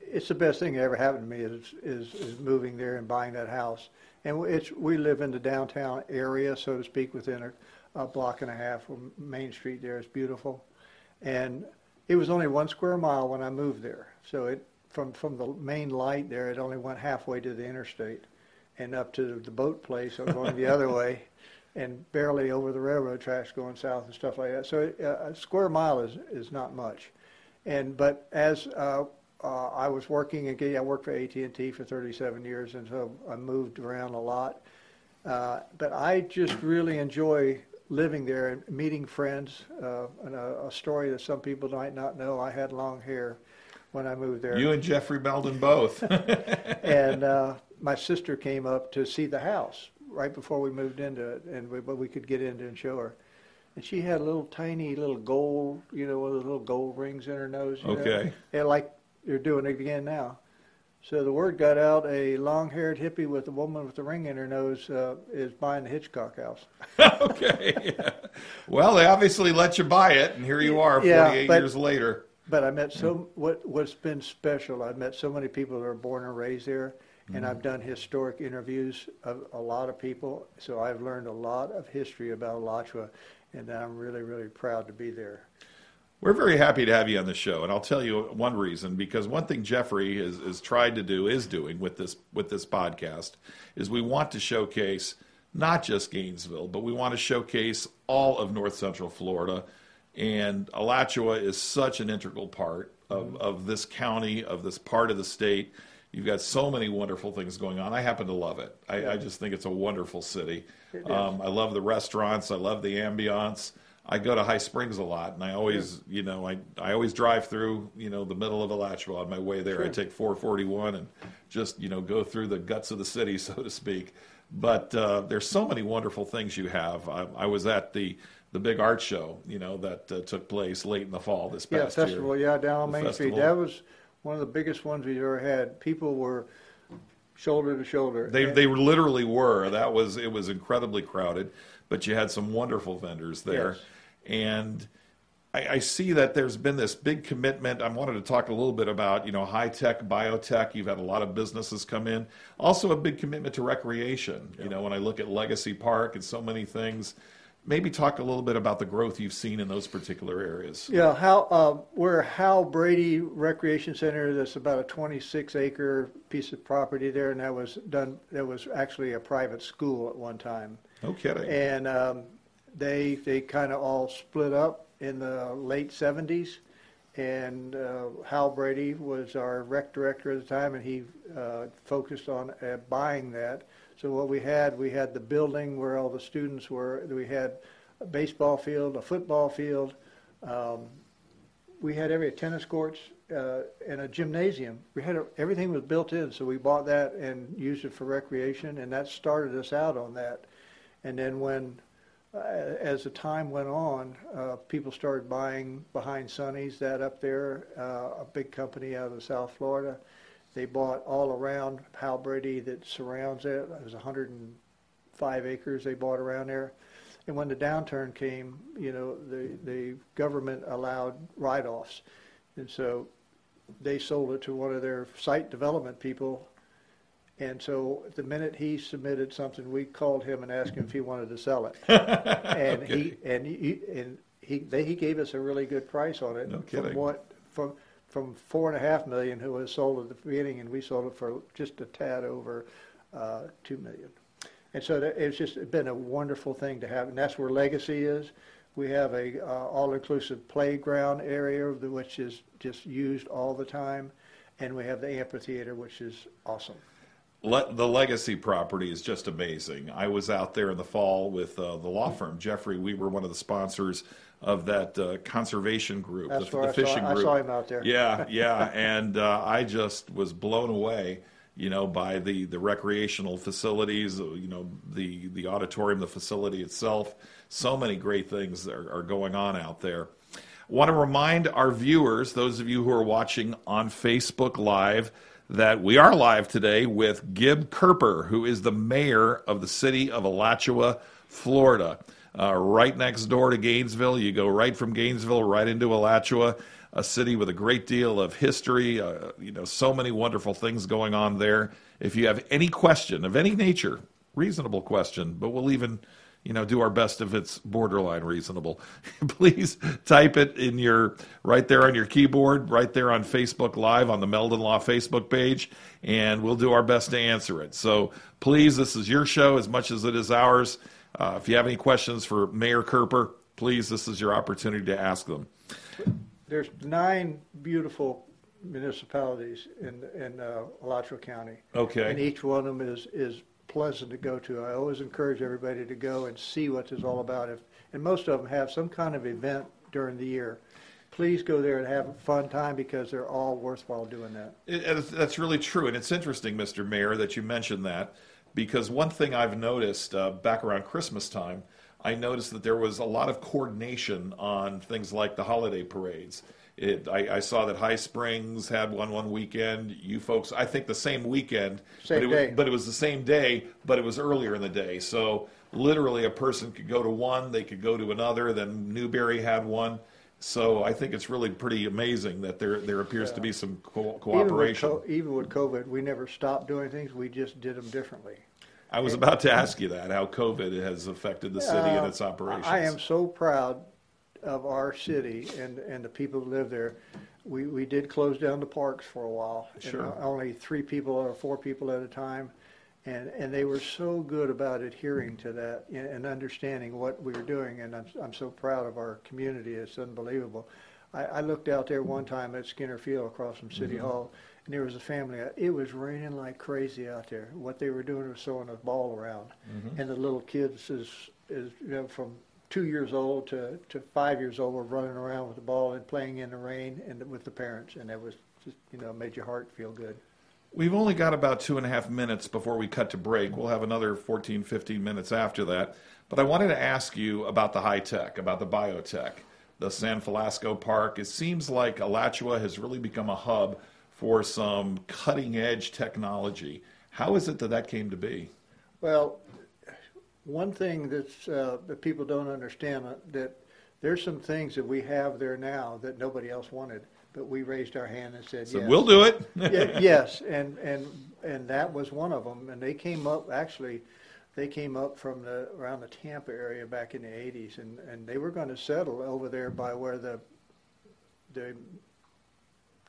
it's the best thing that ever happened to me is, is, is moving there and buying that house. And it's, we live in the downtown area, so to speak, within a, a block and a half from Main Street there. It's beautiful. And it was only one square mile when I moved there. So it from, from the main light there, it only went halfway to the interstate and up to the boat place, or going the other way, and barely over the railroad tracks going south and stuff like that. So uh, a square mile is, is not much. And but as uh, uh, I was working, again, I worked for A T and T for thirty-seven years, and so I moved around a lot. Uh, but I just really enjoy living there and meeting friends. Uh, and a, a story that some people might not know, I had long hair when I moved there. You and Jeffrey Meldon both. And uh, my sister came up to see the house right before we moved into it, and we, but we could get into and show her. And she had a little tiny little gold, you know, one of those little gold rings in her nose. You okay. Know? And like you're doing it again now. So the word got out, a long-haired hippie with a woman with a ring in her nose uh, is buying the Hitchcock house. Okay. Yeah. Well, they obviously let you buy it, and here you are forty-eight yeah, but, years later. But I met so what what's been special. I've met so many people that are born and raised there, and mm-hmm. I've done historic interviews of a lot of people. So I've learned a lot of history about Alachua, and I'm really really proud to be there. We're very happy to have you on the show, and I'll tell you one reason, because one thing Jeffrey has, has tried to do is doing with this with this podcast is we want to showcase not just Gainesville, but we want to showcase all of North Central Florida. And Alachua is such an integral part of, of this county, of this part of the state. You've got so many wonderful things going on. I happen to love it. I, yeah. I just think it's a wonderful city. Um, I love the restaurants. I love the ambiance. I go to High Springs a lot, and I always, yeah. you know, I, I always drive through, you know, the middle of Alachua on my way there. Sure. I take four forty-one and just, you know, go through the guts of the city, so to speak. But uh, there's so many wonderful things you have. I, I was at the... the big art show, you know, that uh, took place late in the fall this past year. Yeah, festival, year. yeah, down on Main Street. That was one of the biggest ones we've ever had. People were shoulder to shoulder. They they literally were. That was it was incredibly crowded, but you had some wonderful vendors there. Yes. And I, I see that there's been this big commitment. I wanted to talk a little bit about, you know, high-tech, biotech. You've had a lot of businesses come in. Also a big commitment to recreation. Yeah. You know, when I look at Legacy Park and so many things, maybe talk a little bit about the growth you've seen in those particular areas. Yeah, Hal, uh, we're Hal Brady Recreation Center. That's about a twenty-six acre piece of property there, and that was done. That was actually a private school at one time. No kidding. And um, they they kind of all split up in the late seventies, and uh, Hal Brady was our rec director at the time, and he uh, focused on uh, buying that. So what we had, we had the building where all the students were. We had a baseball field, a football field. Um, we had every tennis courts uh, and a gymnasium. We had a, everything was built in, so we bought that and used it for recreation, and that started us out on that. And then when, uh, as the time went on, uh, people started buying behind Sonny's, that up there, uh, a big company out of South Florida. They bought all around Hal Brady that surrounds it. It was one hundred five acres they bought around there. And when the downturn came, you know, the, the government allowed write-offs. And so they sold it to one of their site development people. And so the minute he submitted something, we called him and asked him if he wanted to sell it. And okay. he and he, and he they, he gave us a really good price on it. No kidding. From what, from, from four and a half million who was sold at the beginning, and we sold it for just a tad over uh, two million. And so that, it's just been a wonderful thing to have, and that's where Legacy is. We have a uh, all-inclusive playground area, which is just used all the time, and we have the amphitheater, which is awesome. Le the Legacy property is just amazing. I was out there in the fall with uh, the law firm, Jeffrey. We were one of the sponsors of that uh, conservation group, That's the, the fishing saw, group. I saw him out there. Yeah, yeah, and uh, I just was blown away, you know, by the, the recreational facilities, you know, the, the auditorium, the facility itself. So many great things are, are going on out there. Want to remind our viewers, those of you who are watching on Facebook Live, that we are live today with Gib Coerper, who is the mayor of the city of Alachua, Florida. Uh, right next door to Gainesville. You go right from Gainesville right into Alachua, a city with a great deal of history, uh, you know, so many wonderful things going on there. If you have any question of any nature, reasonable question, but we'll even, you know, do our best if it's borderline reasonable. Please type it in your, right there on your keyboard, right there on Facebook Live, on the Meldon Law Facebook page, and we'll do our best to answer it. So please, this is your show as much as it is ours. Uh, if you have any questions for Mayor Coerper, please, this is your opportunity to ask them. There's nine beautiful municipalities in, in uh, Alachua County. Okay. And each one of them is, is pleasant to go to. I always encourage everybody to go and see what it's all about. If, and most of them have some kind of event during the year. Please go there and have a fun time because they're all worthwhile doing that. It, that's really true. And it's interesting, Mister Mayor, that you mentioned that, because one thing I've noticed uh, back around Christmas time, I noticed that there was a lot of coordination on things like the holiday parades. It, I, I saw that High Springs had one one weekend. You folks, I think the same weekend, same but, it day. Was, but it was the same day, but it was earlier in the day. So literally a person could go to one, they could go to another, then Newberry had one. So I think it's really pretty amazing that there, there appears yeah. to be some co cooperation. Even with, co even with COVID, we never stopped doing things. We just did them differently. I was and, about to ask you that, how COVID has affected the city uh, and its operations. I am so proud of our city and, and the people who live there. We, we did close down the parks for a while. Sure. And only three people or four people at a time. And, and they were so good about adhering to that and, and understanding what we were doing. And I'm, I'm so proud of our community. It's unbelievable. I, I looked out there one time at Skinner Field across from City mm-hmm. Hall, and there was a family. It was raining like crazy out there. What they were doing was throwing a ball around. Mm-hmm. And the little kids is, is you know, from two years old to, to five years old were running around with the ball and playing in the rain and with the parents. And that was just, you know, made your heart feel good. We've only got about two and a half minutes before we cut to break. We'll have another fourteen, fifteen minutes after that. But I wanted to ask you about the high tech, about the biotech, the San Felasco Park. It seems like Alachua has really become a hub for some cutting-edge technology. How is it that that came to be? Well, one thing that's, uh, that people don't understand, that there's some things that we have there now that nobody else wanted. But we raised our hand and said, so yes. We'll do it. Yes, and, and, and that was one of them. And they came up, actually, they came up from the, around the Tampa area back in the eighties, and, and they were going to settle over there by where the, the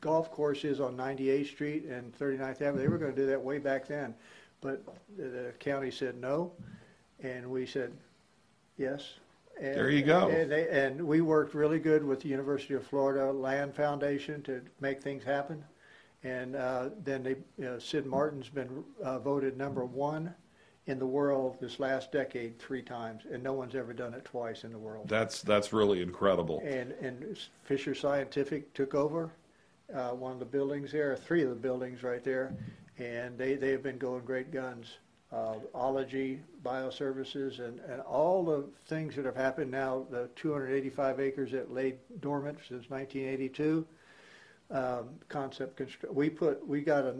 golf course is on ninety-eighth street and thirty-ninth avenue. They were going to do that way back then. But the county said no, and we said yes. And, there you go. And, they, and we worked really good with the University of Florida Land Foundation to make things happen. And uh, then they, you know, Sid Martin's been uh, voted number one in the world this last decade three times, and no one's ever done it twice in the world. That's, that's really incredible. And, and Fisher Scientific took over uh, one of the buildings there, three of the buildings right there, and they, they have been going great guns. Uh, ology, bioservices, and, and all the things that have happened now, the two hundred eighty-five acres that laid dormant since nineteen eighty-two, um, concept construction. We put, we got a,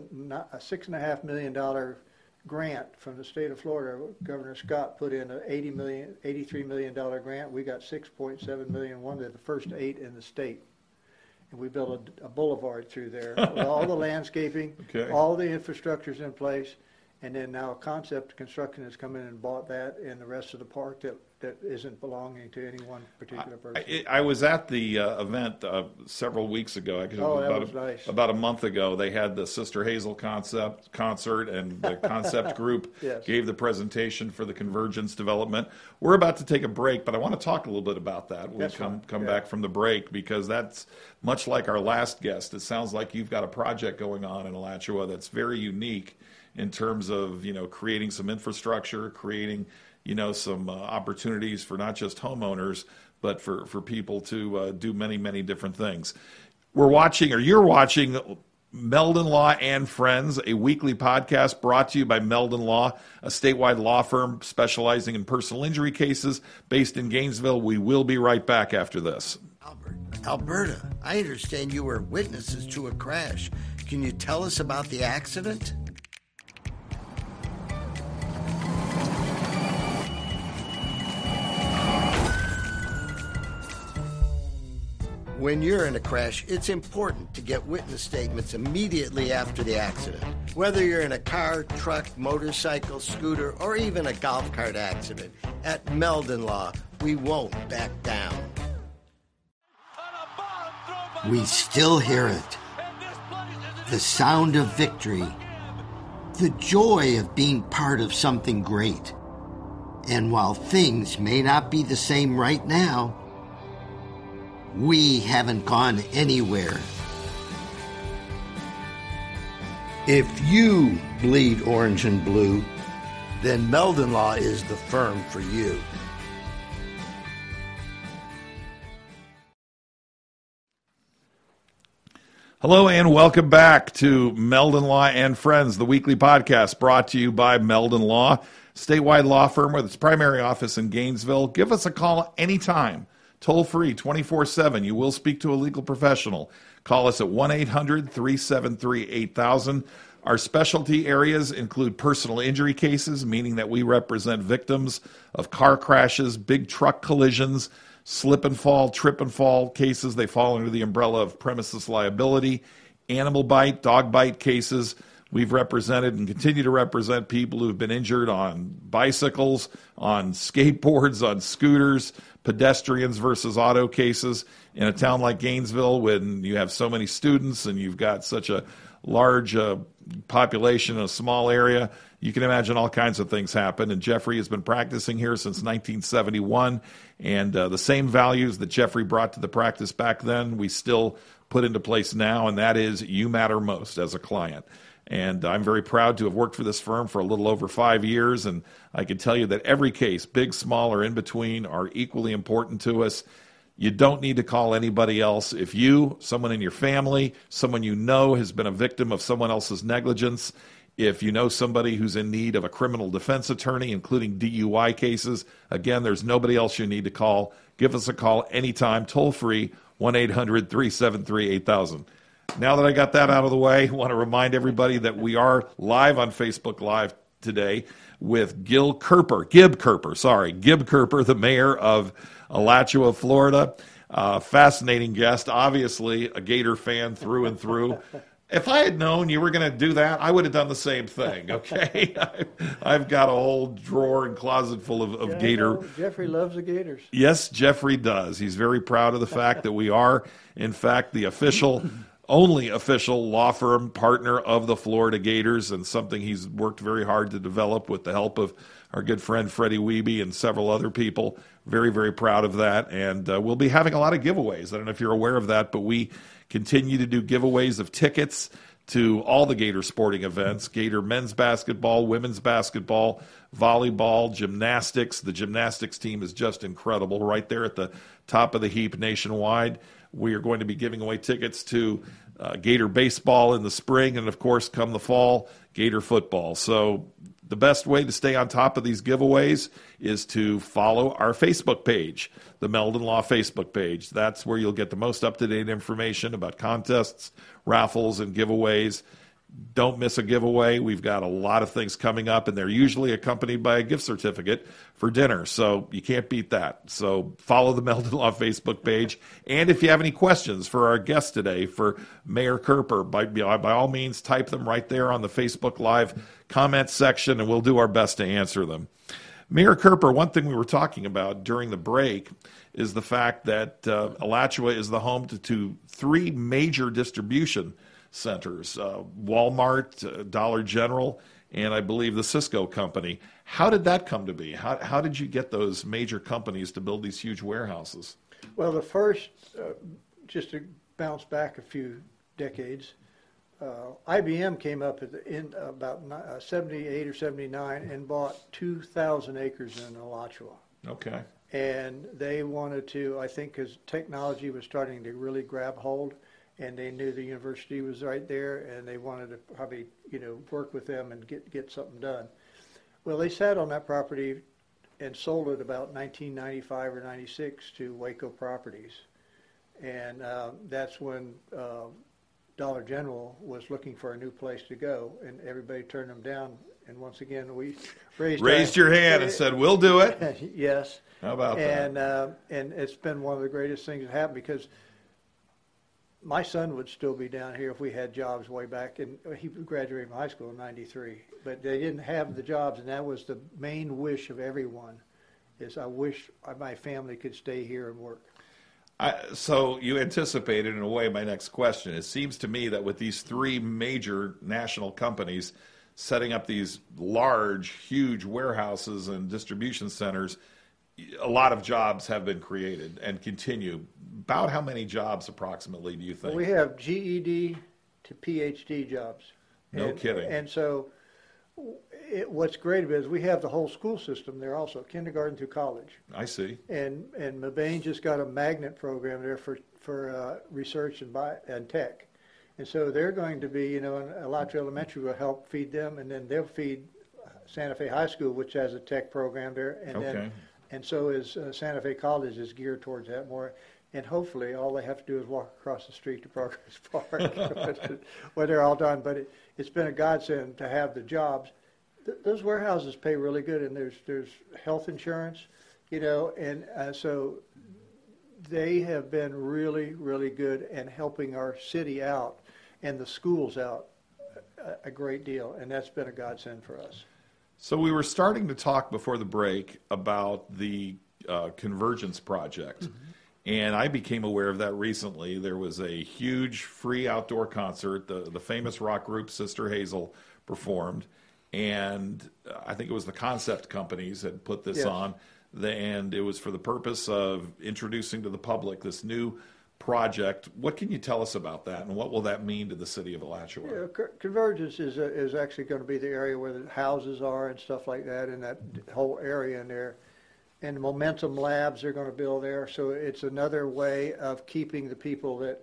a six and a half million dollar grant from the state of Florida. Governor Scott put in an eighty million, eighty-three million dollar grant. We got six point seven million, one of the first eight in the state. And we built a, a boulevard through there with all the landscaping, okay. all the infrastructure's in place. And then now Concept Construction has come in and bought that and the rest of the park that that isn't belonging to any one particular person? I, I was at the uh, event uh, several weeks ago. I guess oh, about that was a, nice. About a month ago, they had the Sister Hazel concept concert, and the concept group yes. gave the presentation for the Convergence development. We're about to take a break, but I want to talk a little bit about that when that's we come, right. come yeah. back from the break, because that's much like our last guest. It sounds like you've got a project going on in Alachua that's very unique in terms of, you know, creating some infrastructure, creating, you know, some uh, opportunities for not just homeowners, but for, for people to uh, do many, many different things. We're watching, or you're watching, Meldon Law and Friends, a weekly podcast brought to you by Meldon Law, a statewide law firm specializing in personal injury cases based in Gainesville. We will be right back after this. Albert, Alberta, I understand you were witnesses to a crash. Can you tell us about the accident? When you're in a crash, it's important to get witness statements immediately after the accident. Whether you're in a car, truck, motorcycle, scooter, or even a golf cart accident, at Meldon Law, we won't back down. We still hear it. The sound of victory. The joy of being part of something great. And while things may not be the same right now, we haven't gone anywhere. If you bleed orange and blue, then Meldon Law is the firm for you. Hello and welcome back to Meldon Law and Friends, the weekly podcast brought to you by Meldon Law, statewide law firm with its primary office in Gainesville. Give us a call anytime. Toll free, twenty-four seven. You will speak to a legal professional. Call us at one eight hundred, three seven three, eight thousand. Our specialty areas include personal injury cases, meaning that we represent victims of car crashes, big truck collisions, slip and fall, trip and fall cases. They fall under the umbrella of premises liability, animal bite, dog bite cases. We've represented and continue to represent people who've been injured on bicycles, on skateboards, on scooters, pedestrians versus auto cases. In a town like Gainesville, when you have so many students and you've got such a large uh, population in a small area, you can imagine all kinds of things happen. And Jeffrey has been practicing here since nineteen seventy-one. And uh, the same values that Jeffrey brought to the practice back then, we still put into place now. And that is, you matter most as a client. And I'm very proud to have worked for this firm for a little over five years. And I can tell you that every case, big, small, or in between, are equally important to us. You don't need to call anybody else. If you, someone in your family, someone you know has been a victim of someone else's negligence, if you know somebody who's in need of a criminal defense attorney, including D U I cases, again, there's nobody else you need to call. Give us a call anytime, toll free, one eight hundred, three seven three, eight thousand. Now that I got that out of the way, I want to remind everybody that we are live on Facebook Live today with Gib Coerper, Gib Coerper, sorry, Gib Coerper, the mayor of Alachua, Florida. Uh, fascinating guest, obviously a Gator fan through and through. If I had known you were going to do that, I would have done the same thing, okay? I've got a whole drawer and closet full of, of yeah, Gator. Jeffrey loves the Gators. Yes, Jeffrey does. He's very proud of the fact that we are, in fact, the official... only official law firm partner of the Florida Gators, and something he's worked very hard to develop with the help of our good friend Freddie Wiebe and several other people. Very, very proud of that. And uh, we'll be having a lot of giveaways. I don't know if you're aware of that, but we continue to do giveaways of tickets to all the Gator sporting events, Gator men's basketball, women's basketball, volleyball, gymnastics. The gymnastics team is just incredible, right there at the top of the heap nationwide. We are going to be giving away tickets to uh, Gator baseball in the spring, and, of course, come the fall, Gator football. So the best way to stay on top of these giveaways is to follow our Facebook page, the Meldon Law Facebook page. That's where you'll get the most up-to-date information about contests, raffles, and giveaways. Don't miss a giveaway. We've got a lot of things coming up, and they're usually accompanied by a gift certificate for dinner, so you can't beat that. So follow the Meldon Law Facebook page. And if you have any questions for our guest today, for Mayor Coerper, by, by all means, type them right there on the Facebook Live comment section, and we'll do our best to answer them. Mayor Coerper, one thing we were talking about during the break is the fact that uh, Alachua is the home to, to three major distribution centers, uh, Walmart, uh, Dollar General, and I believe the Cisco company. How did that come to be? How, how did you get those major companies to build these huge warehouses? Well, the first, uh, just to bounce back a few decades, Uh, I B M came up at the end about seventy-eight or seventy-nine and bought two thousand acres in Alachua. Okay. And they wanted to, I think, because technology was starting to really grab hold, and they knew the university was right there, and they wanted to probably, you know, work with them and get, get something done. Well, they sat on that property and sold it about nineteen ninety-five or ninety-six to Waco Properties. And uh, that's when... Uh, Dollar General was looking for a new place to go, and everybody turned them down. And once again, we raised raised your hand and said, "We'll do it." Yes. How about that? And uh, and it's been one of the greatest things that happened, because my son would still be down here if we had jobs way back, and he graduated from high school in ninety-three. But they didn't have the jobs, and that was the main wish of everyone: is I wish my family could stay here and work. I, so you anticipated, in a way, my next question. It seems to me that with these three major national companies setting up these large, huge warehouses and distribution centers, a lot of jobs have been created and continue. About how many jobs, approximately, do you think? Well, we have G E D to P H D jobs. No and, kidding. And so it, what's great about it is we have the whole school system there also, kindergarten through college. I see. And and Mabane just got a magnet program there for for uh, research and bi and tech, and so they're going to be, you know, Alachua Elementary will help feed them, and then they'll feed Santa Fe High School, which has a tech program there, and okay. then and so is uh, Santa Fe College is geared towards that more. And hopefully, all they have to do is walk across the street to Progress Park, where they're all done. But it, it's been a godsend to have the jobs. Th those warehouses pay really good, and there's there's health insurance, you know, and uh, so they have been really, really good in helping our city out and the schools out a, a great deal, and that's been a godsend for us. So we were starting to talk before the break about the uh, Convergence project. Mm-hmm. And I became aware of that recently. There was a huge free outdoor concert. The, the famous rock group Sister Hazel performed. And I think it was the Concept companies that put this yes. on. And it was for the purpose of introducing to the public this new project. What can you tell us about that, and what will that mean to the city of Alachua? Yeah, Convergence is, a, is actually going to be the area where the houses are and stuff like that, and that whole area in there. And Momentum Labs are going to build there, so it's another way of keeping the people that,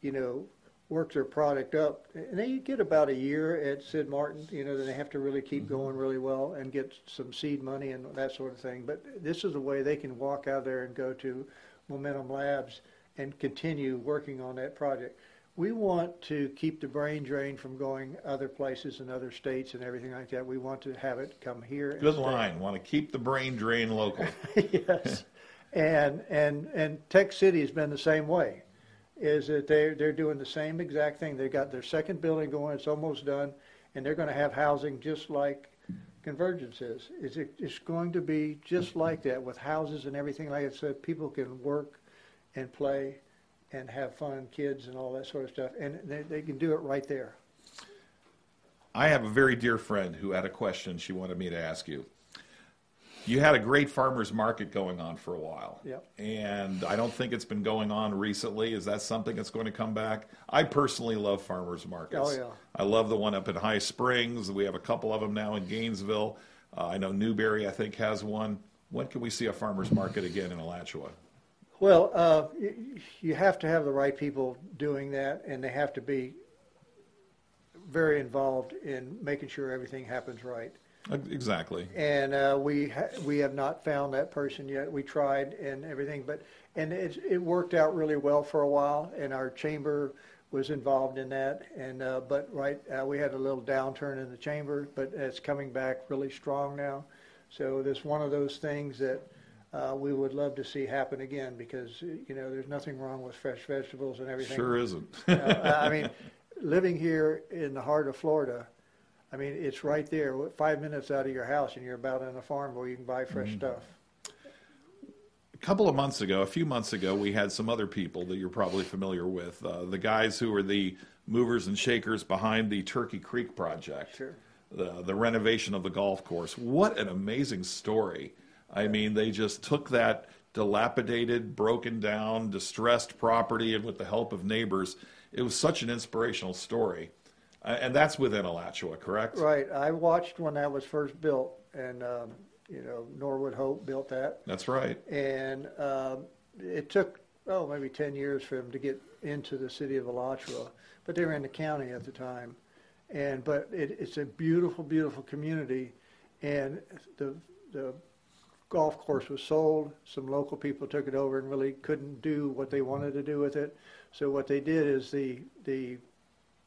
you know, work their product up. And they get about a year at Sid Martin, you know, then they have to really keep mm-hmm. going really well and get some seed money and that sort of thing. But this is a way they can walk out there and go to Momentum Labs and continue working on that project. We want to keep the brain drain from going other places and other states and everything like that. We want to have it come here. Good line. Want to keep the brain drain local. Yes. and and and Tech City has been the same way. Is that they're, they're doing the same exact thing. They've got their second building going. It's almost done. And they're going to have housing just like Convergence is. It's, it's going to be just like that, with houses and everything like that, so that people can work and play and have fun, kids and all that sort of stuff. And they, they can do it right there. I have a very dear friend who had a question she wanted me to ask you. You had a great farmer's market going on for a while. Yep. And I don't think it's been going on recently. Is that something that's going to come back? I personally love farmer's markets. Oh, yeah. I love the one up in High Springs. We have a couple of them now in Gainesville. Uh, I know Newberry, I think, has one. When can we see a farmer's market again in Alachua? Well, uh, you have to have the right people doing that, and they have to be very involved in making sure everything happens right. Exactly. And uh, we ha we have not found that person yet. We tried and everything, but and it it worked out really well for a while, and our chamber was involved in that. And uh, but right, uh, we had a little downturn in the chamber, but it's coming back really strong now. So that's one of those things that Uh, we would love to see happen again, because, you know, there's nothing wrong with fresh vegetables and everything. Sure isn't. uh, I mean, living here in the heart of Florida, I mean, it's right there, five minutes out of your house, and you're about on a farm where you can buy fresh mm-hmm. stuff. A couple of months ago, a few months ago, we had some other people that you're probably familiar with, uh, the guys who were the movers and shakers behind the Turkey Creek project, sure. the, the renovation of the golf course. What an amazing story. I mean, they just took that dilapidated, broken down, distressed property, and with the help of neighbors, it was such an inspirational story. Uh, and that's within Alachua, correct? Right. I watched when that was first built, and, um, you know, Norwood Hope built that. That's right. And um, it took, oh, maybe ten years for them to get into the city of Alachua, but they were in the county at the time. And but it, it's a beautiful, beautiful community, and the the golf course was sold. Some local people took it over and really couldn't do what they wanted to do with it. So what they did is the the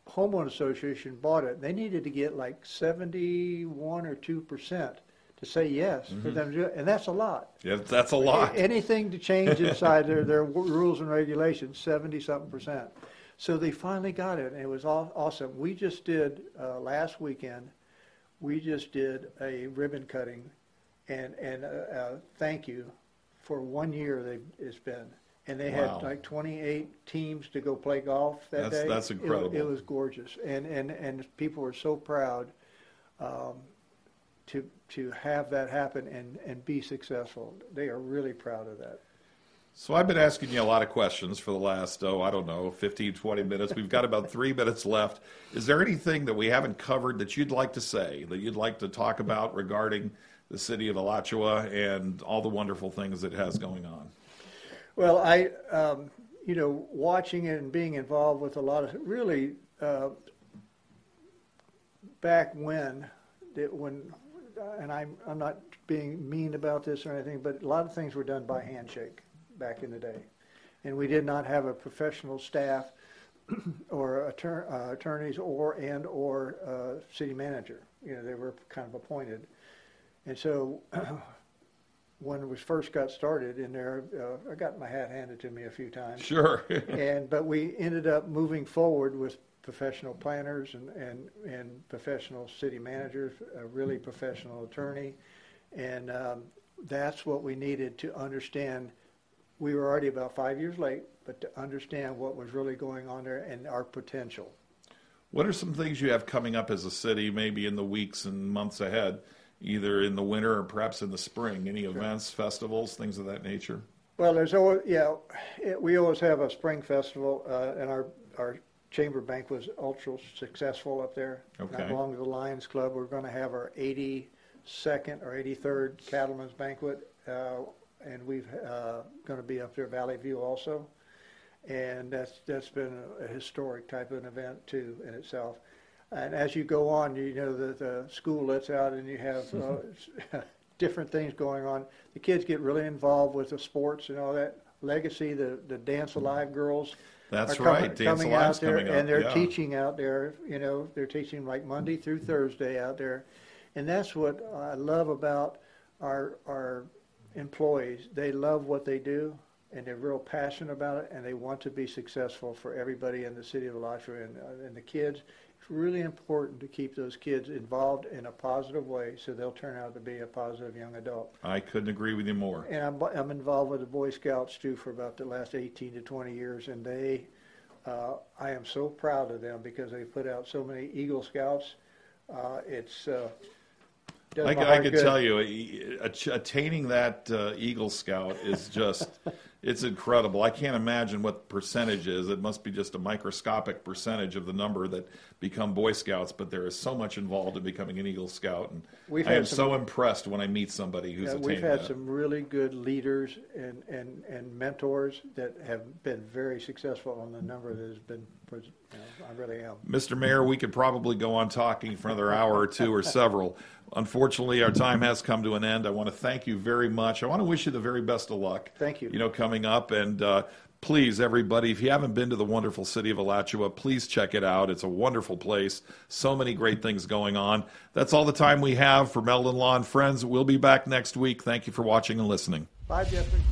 homeowner association bought it. They needed to get like seventy-one or two percent to say yes mm-hmm. for them to do it, and that's a lot. Yeah, that's a lot. Anything to change inside their their rules and regulations, seventy something percent. So they finally got it, and it was all awesome. We just did uh, last weekend. We just did a ribbon cutting, and and uh, uh, thank you for one year they it's been. And they wow. had like twenty-eight teams to go play golf that that's, day. That's incredible. It, it was gorgeous. And, and, and people were so proud um, to to have that happen and, and be successful. They are really proud of that. So I've been asking you a lot of questions for the last, oh, I don't know, fifteen, twenty minutes. We've got about three minutes left. Is there anything that we haven't covered that you'd like to say, that you'd like to talk about regarding the city of Alachua and all the wonderful things it has going on? Well, I, um, you know, watching it and being involved with a lot of, really, uh, back when, it, when, and I'm, I'm not being mean about this or anything, but a lot of things were done by handshake back in the day. And we did not have a professional staff or attor- uh, attorneys or, and or uh, city manager. You know, they were kind of appointed. And so... when it was first got started in there, uh, I got my hat handed to me a few times. Sure. and But we ended up moving forward with professional planners and, and, and professional city managers, a really professional attorney. And um, that's what we needed to understand. We were already about five years late, but to understand what was really going on there and our potential. What are some things you have coming up as a city, maybe in the weeks and months ahead? Either in the winter or perhaps in the spring, any sure. events, festivals, things of that nature? Well, there's always, yeah, it, we always have a spring festival, uh, and our, our chamber bank was ultra successful up there. Okay. And I belong to the Lions Club. We're going to have our eighty-second or eighty-third Cattleman's Banquet, uh, and we've uh, going to be up there Valley View also. And that's that's been a historic type of an event, too, in itself. And as you go on, you know, the, the school lets out and you have uh, different things going on. The kids get really involved with the sports and all that. Legacy, the, the Dance Alive girls That's are com- right. Dance coming Alive's out there. Coming up. And they're yeah. teaching out there, you know, they're teaching like Monday through Thursday out there. And that's what I love about our our employees. They love what they do, and they're real passionate about it, and they want to be successful for everybody in the city of Alachua and, uh, and the kids. It's really important to keep those kids involved in a positive way so they'll turn out to be a positive young adult. I couldn't agree with you more. And I'm, I'm involved with the Boy Scouts, too, for about the last eighteen to twenty years, and they, uh, I am so proud of them because they put out so many Eagle Scouts. Uh, it's uh, done I, my heart I could good. tell you, attaining that uh, Eagle Scout is just... It's incredible. I can't imagine what percentage is. It must be just a microscopic percentage of the number that become Boy Scouts, but there is so much involved in becoming an Eagle Scout. And we've I am some, so impressed when I meet somebody who's yeah, attained that. We've had that. some really good leaders and, and, and mentors that have been very successful on the number that has been, you know, I really am. Mister Mayor, we could probably go on talking for another hour or two or several. Unfortunately, our time has come to an end. I want to thank you very much. I want to wish you the very best of luck. Thank you. You know, coming up. And uh, please, everybody, if you haven't been to the wonderful city of Alachua, please check it out. It's a wonderful place. So many great things going on. That's all the time we have for Meldon Law and Friends. We'll be back next week. Thank you for watching and listening. Bye, Jeffrey.